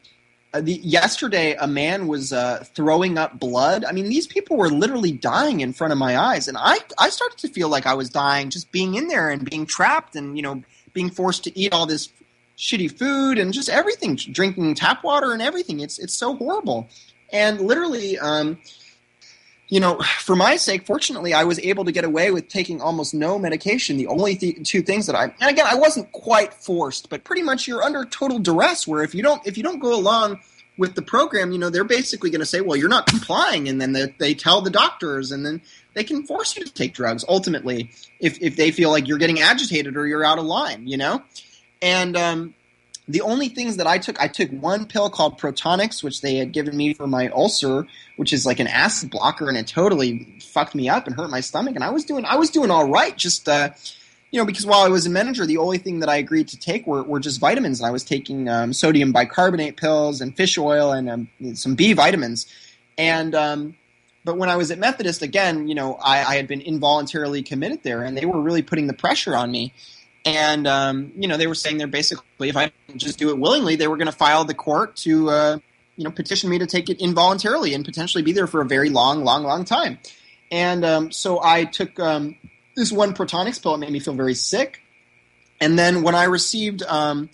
the, yesterday, a man was uh, throwing up blood. I mean, these people were literally dying in front of my eyes, and I I started to feel like I was dying just being in there and being trapped and you know being forced to eat all this shitty food and just everything, drinking tap water and everything. It's it's so horrible. And literally, um, you know, for my sake, fortunately, I was able to get away with taking almost no medication. The only th- two things that I – and again, I wasn't quite forced, but pretty much you're under total duress where if you don't if you don't go along with the program, you know, they're basically going to say, well, you're not complying, and then they, they tell the doctors, and then they can force you to take drugs ultimately if, if they feel like you're getting agitated or you're out of line, you know? And um, the only things that I took, I took one pill called Protonix, which they had given me for my ulcer, which is like an acid blocker, and it totally fucked me up and hurt my stomach. And I was doing, I was doing all right, just uh, you know, because while I was a manager, the only thing that I agreed to take were, were just vitamins. And I was taking um, sodium bicarbonate pills and fish oil and um, some B vitamins. And um, but when I was at Methodist, again, you know, I, I had been involuntarily committed there, and they were really putting the pressure on me. And, um, you know, they were saying they're basically, if I didn't just do it willingly, they were going to file the court to, uh, you know, petition me to take it involuntarily and potentially be there for a very long, long, long time. And um, so I took um, this one Protonix pill. It made me feel very sick. And then when I received um,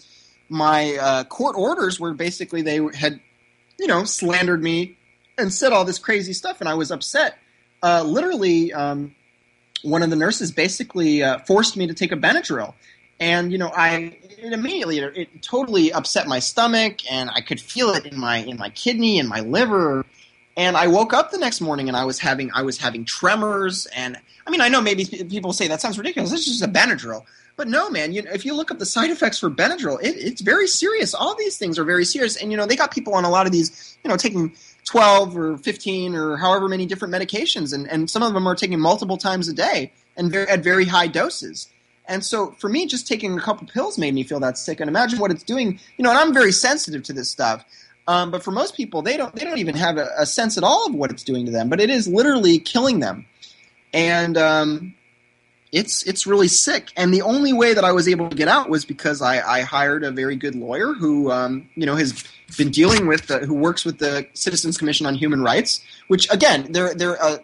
my uh, court orders, where basically they had, you know, slandered me and said all this crazy stuff, and I was upset, uh, literally um, – one of the nurses basically uh, forced me to take a Benadryl. And, you know, I it immediately, it, it totally upset my stomach, and I could feel it in my in my kidney and my liver. And I woke up the next morning and I was having I was having tremors. And I mean, I know maybe people say that sounds ridiculous. This is just a Benadryl. But no, man, you know, if you look up the side effects for Benadryl, it, it's very serious. All these things are very serious. And, you know, they got people on a lot of these, you know, taking twelve or fifteen or however many different medications, and, and some of them are taking multiple times a day and very, at very high doses. And so for me, just taking a couple pills made me feel that sick. And imagine what it's doing, you know, and I'm very sensitive to this stuff. Um, but for most people, they don't they don't even have a, a sense at all of what it's doing to them. But it is literally killing them. And um, it's it's really sick. And the only way that I was able to get out was because I, I hired a very good lawyer who, um, you know, has – been dealing with the, who works with the Citizens Commission on Human Rights, which again they're they're a,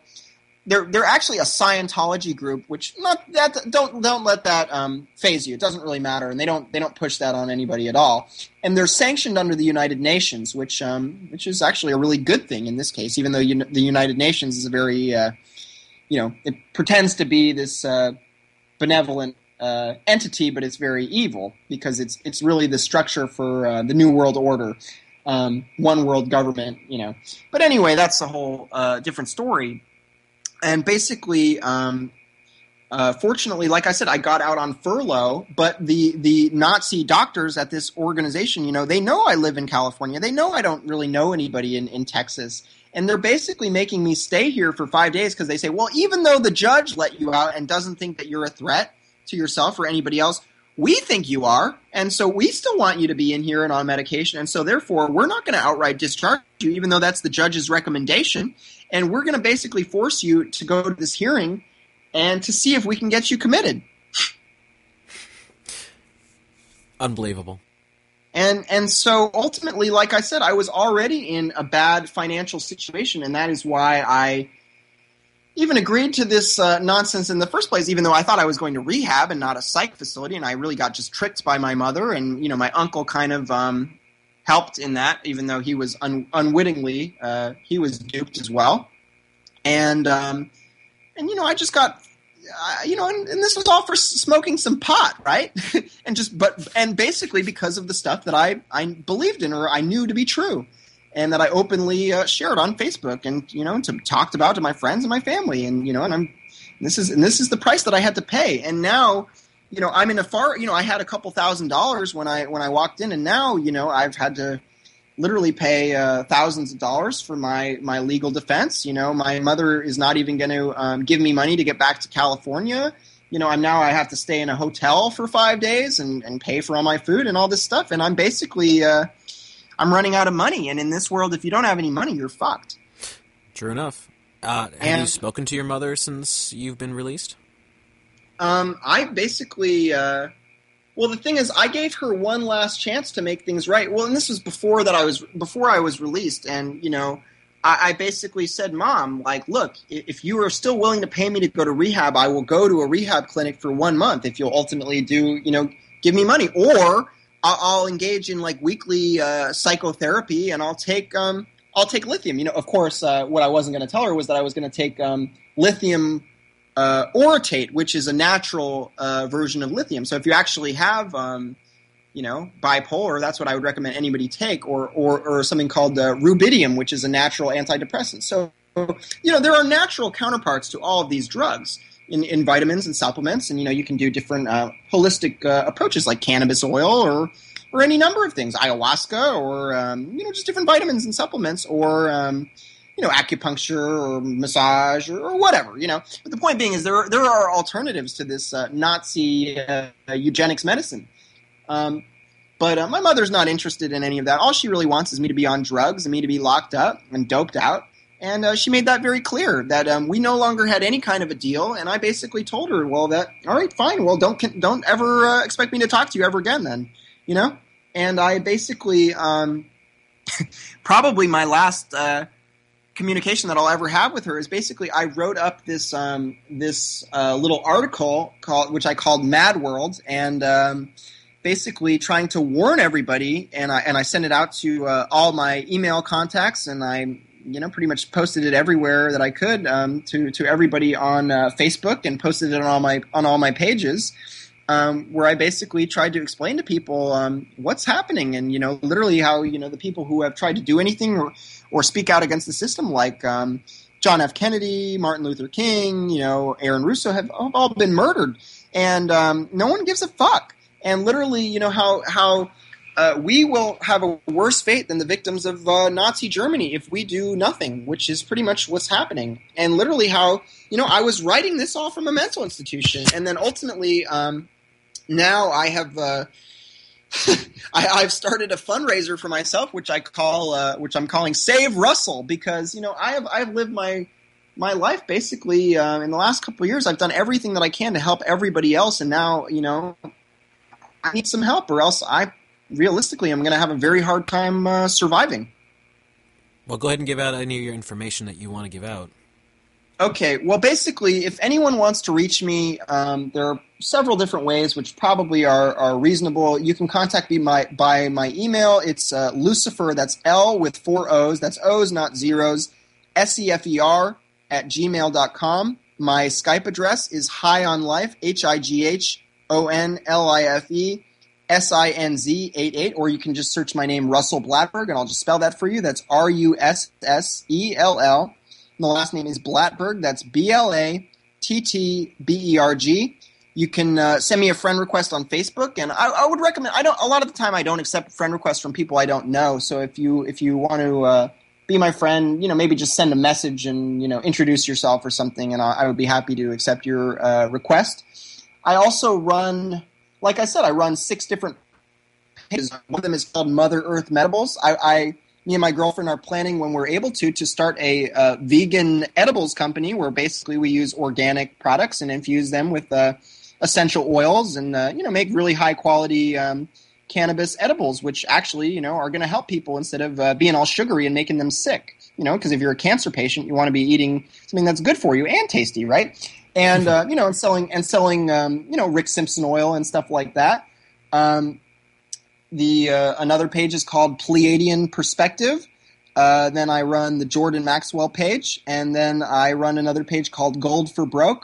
they're they're actually a Scientology group, which not that don't don't let that um, phase you. It doesn't really matter, and they don't they don't push that on anybody at all. And they're sanctioned under the United Nations, which um, which is actually a really good thing in this case, even though you, the United Nations is a very uh, you know it pretends to be this uh, benevolent Uh, entity, but it's very evil because it's it's really the structure for uh, the New World Order, um, one world government, you know. But anyway, that's a whole uh, different story. And basically, um, uh, fortunately, like I said, I got out on furlough. But the the Nazi doctors at this organization, you know, they know I live in California. They know I don't really know anybody in, in Texas. And they're basically making me stay here for five days because they say, well, even though the judge let you out and doesn't think that you're a threat to yourself or anybody else, we think you are, and so we still want you to be in here and on medication, and so therefore we're not going to outright discharge you, even though that's the judge's recommendation, and we're going to basically force you to go to this hearing and to see if we can get you committed. Unbelievable. And and so ultimately, like I said, I was already in a bad financial situation, and that is why I even agreed to this uh, nonsense in the first place, even though I thought I was going to rehab and not a psych facility, and I really got just tricked by my mother. And, you know, my uncle kind of um, helped in that, even though he was un- unwittingly, uh, he was duped as well. And, um, and you know, I just got, uh, you know, and, and this was all for smoking some pot, right? and just, but, and basically because of the stuff that I, I believed in or I knew to be true, and that I openly uh, shared on Facebook, and you know, to, talked about to my friends and my family, and you know, and I'm, and this is and this is the price that I had to pay. And now, you know, I'm in a far, you know, I had a couple thousand dollars when I when I walked in, and now, you know, I've had to literally pay uh, thousands of dollars for my my legal defense. You know, my mother is not even going to um, give me money to get back to California. You know, I'm now I have to stay in a hotel for five days and and pay for all my food and all this stuff, and I'm basically. Uh, I'm running out of money, and in this world, if you don't have any money, you're fucked. True enough. Uh, have and, you spoken to your mother since you've been released? Um, I basically uh, – well, the thing is, I gave her one last chance to make things right. Well, and this was before that I was before I was released, and, you know, I, I basically said, Mom, like, look, if you are still willing to pay me to go to rehab, I will go to a rehab clinic for one month if you'll ultimately do – you know, give me money, or – I'll engage in like weekly uh, psychotherapy, and I'll take um, I'll take lithium. You know, of course, uh, what I wasn't going to tell her was that I was going to take um, lithium uh, orotate, which is a natural uh, version of lithium. So if you actually have, um, you know, bipolar, that's what I would recommend anybody take, or or, or something called uh, rubidium, which is a natural antidepressant. So you know, there are natural counterparts to all of these drugs. In, in vitamins and supplements, and you know you can do different uh, holistic uh, approaches like cannabis oil or or any number of things, ayahuasca, or um, you know just different vitamins and supplements, or um, you know, acupuncture or massage or, or whatever, you know. But the point being is there are, there are alternatives to this uh, Nazi uh, eugenics medicine. Um, but uh, my mother's not interested in any of that. All she really wants is me to be on drugs and me to be locked up and doped out. And uh, she made that very clear, that um, we no longer had any kind of a deal. And I basically told her, well, that, all right, fine. Well, don't don't ever uh, expect me to talk to you ever again then, you know. And I basically um, probably my last uh, communication that I'll ever have with her is basically I wrote up this um, this uh, little article called, which I called Mad World, and um, basically trying to warn everybody. And I and I sent it out to uh, all my email contacts, and I you know pretty much posted it everywhere that I could um, to to everybody on uh, Facebook, and posted it on all my on all my pages. Um, where I basically tried to explain to people um, what's happening, and you know, literally how you know the people who have tried to do anything or, or speak out against the system, like um, John F. Kennedy, Martin Luther King, you know, Aaron Russo, have, have all been murdered, and um, no one gives a fuck. And literally, you know, how how uh, we will have a worse fate than the victims of uh, Nazi Germany if we do nothing, which is pretty much what's happening. And literally, how you know, I was writing this all from a mental institution, and then ultimately. Um, Now I have uh, I, I've started a fundraiser for myself, which I call uh, which I'm calling Save Russell, because you know I have I've lived my my life basically uh, in the last couple of years. I've done everything that I can to help everybody else, and now you know I need some help, or else I realistically I'm going to have a very hard time uh, surviving. Well, go ahead and give out any of your information that you want to give out. Okay, well, basically, if anyone wants to reach me, um, there are several different ways, which probably are, are reasonable. You can contact me my, by my email. It's uh, Lucifer, that's L with four O's, that's O's, not zeros, S E F E R at gmail dot com. My Skype address is highonlife, H I G H O N L I F E, S I N Z eighty-eight, or you can just search my name, Russell Blattberg, and I'll just spell that for you. That's R U S S E L L. The last name is Blattberg. That's B L A T T B E R G. You can uh, send me a friend request on Facebook, and I, I would recommend. I don't. A lot of the time, I don't accept friend requests from people I don't know. So if you if you want to uh, be my friend, you know, maybe just send a message and you know introduce yourself or something, and I, I would be happy to accept your uh, request. I also run, like I said, I run six different pages. One of them is called Mother Earth Medibles. I. I Me and my girlfriend are planning, when we're able to, to start a uh, vegan edibles company where basically we use organic products and infuse them with uh, essential oils and, uh, you know, make really high-quality um, cannabis edibles, which actually, you know, are going to help people instead of uh, being all sugary and making them sick, you know, because if you're a cancer patient, you want to be eating something that's good for you and tasty, right? And, uh, you know, and selling, and selling um, you know, Rick Simpson oil and stuff like that. Um The uh, another page is called Pleiadian Perspective. Uh, then I run the Jordan Maxwell page, and then I run another page called Gold for Broke.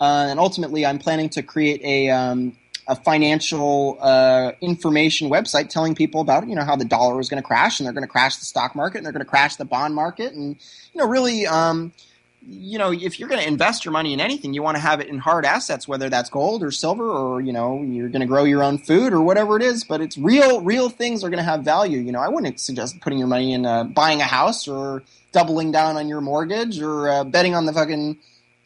Uh, and ultimately, I'm planning to create a um, a financial uh, information website telling people about you know how the dollar is going to crash, and they're going to crash the stock market, and they're going to crash the bond market, and you know really. Um, You know, if you're going to invest your money in anything, you want to have it in hard assets, whether that's gold or silver or, you know, you're going to grow your own food or whatever it is. But it's real, real things are going to have value. You know, I wouldn't suggest putting your money in uh, buying a house or doubling down on your mortgage or uh, betting on the fucking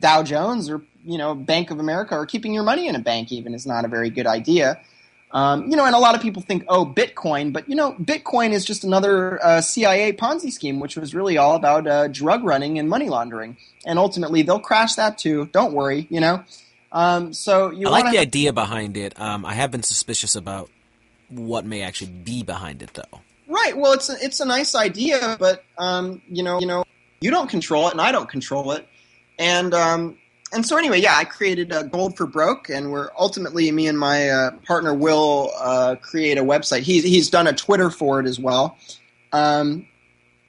Dow Jones or, you know, Bank of America, or keeping your money in a bank even is not a very good idea. Um, you know, and a lot of people think, oh, Bitcoin, but, you know, Bitcoin is just another uh, C I A Ponzi scheme, which was really all about uh, drug running and money laundering. And ultimately, they'll crash that too. Don't worry, you know. Um, so you I like the idea behind it. Um, I have been suspicious about what may actually be behind it, though. Right. Well, it's a, it's a nice idea, but, um, you know, you know, you don't control it and I don't control it. And um And so anyway, yeah, I created uh, Gold for Broke, and we're ultimately, me and my uh, partner will uh, create a website. He's he's done a Twitter for it as well. Um,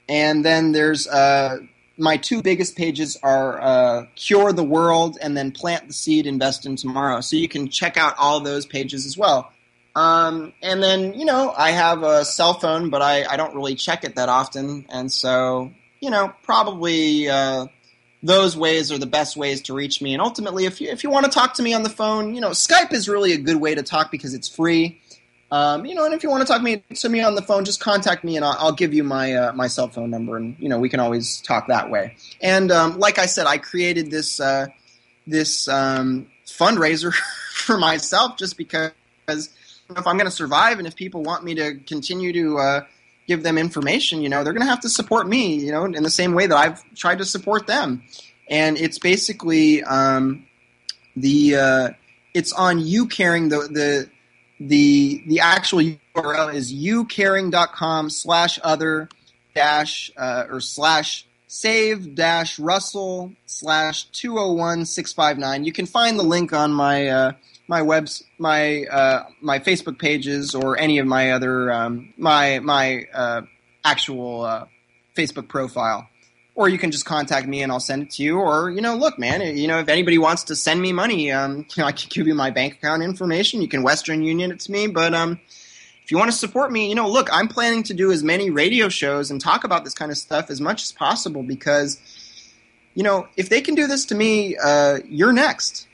and then there's uh, my two biggest pages are uh, Cure the World and then Plant the Seed, Invest in Tomorrow. So you can check out all those pages as well. Um, and then, you know, I have a cell phone, but I, I don't really check it that often. And so, you know, probably uh, – those ways are the best ways to reach me. And ultimately, if you if you want to talk to me on the phone, you know, Skype is really a good way to talk because it's free. Um, you know, and if you want to talk me, to me on the phone, just contact me and I'll, I'll give you my uh, my cell phone number, and you know we can always talk that way. And um, like I said, I created this uh, this um, fundraiser for myself just because if I'm going to survive and if people want me to continue to uh, give them information, you know, they're going to have to support me, you know, in the same way that I've tried to support them. And it's basically um, the uh, it's on you caring the the. The the actual U R L is youcaring.com slash other dash uh, or slash save dash Russell slash two oh one six five nine. You can find the link on my uh, my webs my uh, my Facebook pages or any of my other um, my my uh, actual uh, Facebook profile. Or you can just contact me and I'll send it to you. Or, you know, look, man, you know, if anybody wants to send me money, um, you know, I can give you my bank account information. You can Western Union it to me. But um, if you want to support me, you know, look, I'm planning to do as many radio shows and talk about this kind of stuff as much as possible because, you know, if they can do this to me, uh, you're next.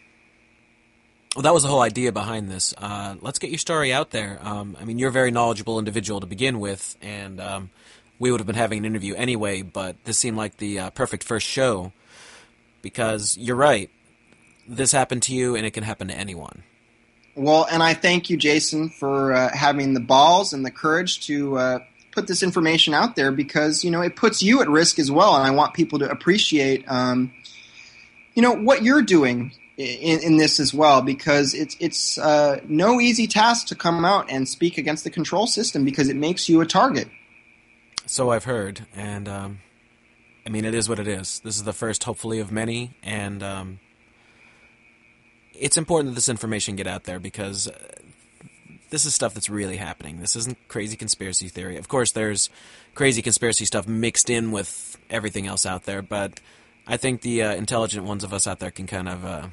Well, that was the whole idea behind this. Uh, let's get your story out there. Um, I mean, you're a very knowledgeable individual to begin with, and um, – we would have been having an interview anyway, but this seemed like the uh, perfect first show because you're right. This happened to you, and it can happen to anyone. Well, and I thank you, Jason, for uh, having the balls and the courage to uh, put this information out there because, you know, it puts you at risk as well, and I want people to appreciate, um, you know, what you're doing in, in this as well because it's, it's uh, no easy task to come out and speak against the control system because it makes you a target. So I've heard, and um, I mean, it is what it is. This is the first, hopefully, of many, and um, it's important that this information get out there because uh, this is stuff that's really happening. This isn't crazy conspiracy theory. Of course, there's crazy conspiracy stuff mixed in with everything else out there, but I think the uh, intelligent ones of us out there can kind of uh,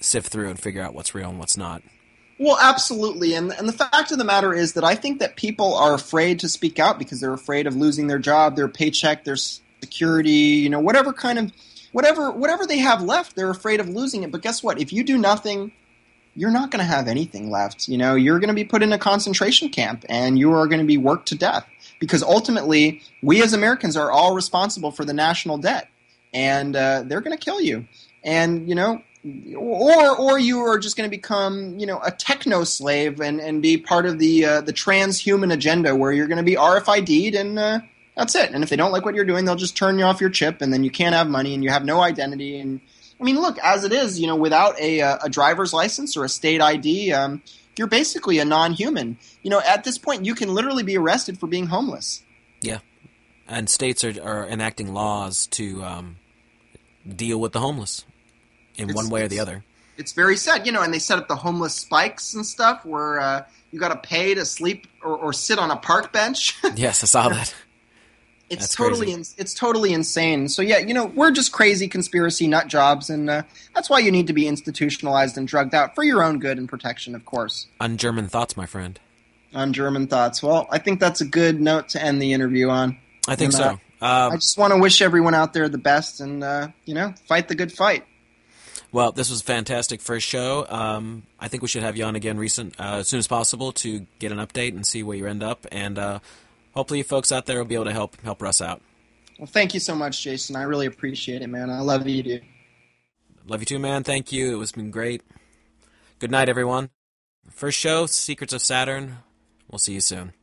sift through and figure out what's real and what's not. Well, absolutely, and and the fact of the matter is that I think that people are afraid to speak out because they're afraid of losing their job, their paycheck, their security, you know, whatever kind of whatever whatever they have left, they're afraid of losing it. But guess what? If you do nothing, you're not going to have anything left. You know, you're going to be put in a concentration camp and you are going to be worked to death because ultimately, we as Americans are all responsible for the national debt, and uh, they're going to kill you. And you know. Or or you are just going to become, you know, a techno-slave and, and be part of the uh, the transhuman agenda where you're going to be R F I D'd and uh, that's it. And if they don't like what you're doing, they'll just turn you off your chip and then you can't have money and you have no identity. And I mean, look, as it is, you know, without a, a driver's license or a state I D, um, you're basically a non-human. You know, at this point, you can literally be arrested for being homeless. Yeah. And states are, are enacting laws to um, deal with the homeless. In it's, one way or the other. It's very sad, you know, and they set up the homeless spikes and stuff where uh, you got to pay to sleep or, or sit on a park bench. Yes, I saw that. It's that's totally in, it's totally insane. So, yeah, you know, we're just crazy conspiracy nut jobs, and uh, that's why you need to be institutionalized and drugged out for your own good and protection, of course. Un-German thoughts, my friend. Un-German thoughts. Well, I think that's a good note to end the interview on. I think and, so. Uh, uh, I just want to wish everyone out there the best and, uh, you know, fight the good fight. Well, this was a fantastic first show. Um, I think we should have you on again recent, uh, as soon as possible to get an update and see where you end up. And uh, hopefully you folks out there will be able to help help Russ out. Well, thank you so much, Jason. I really appreciate it, man. I love you, dude. Love you too, man. Thank you. It's been great. Good night, everyone. First show, Secrets of Saturn. We'll see you soon.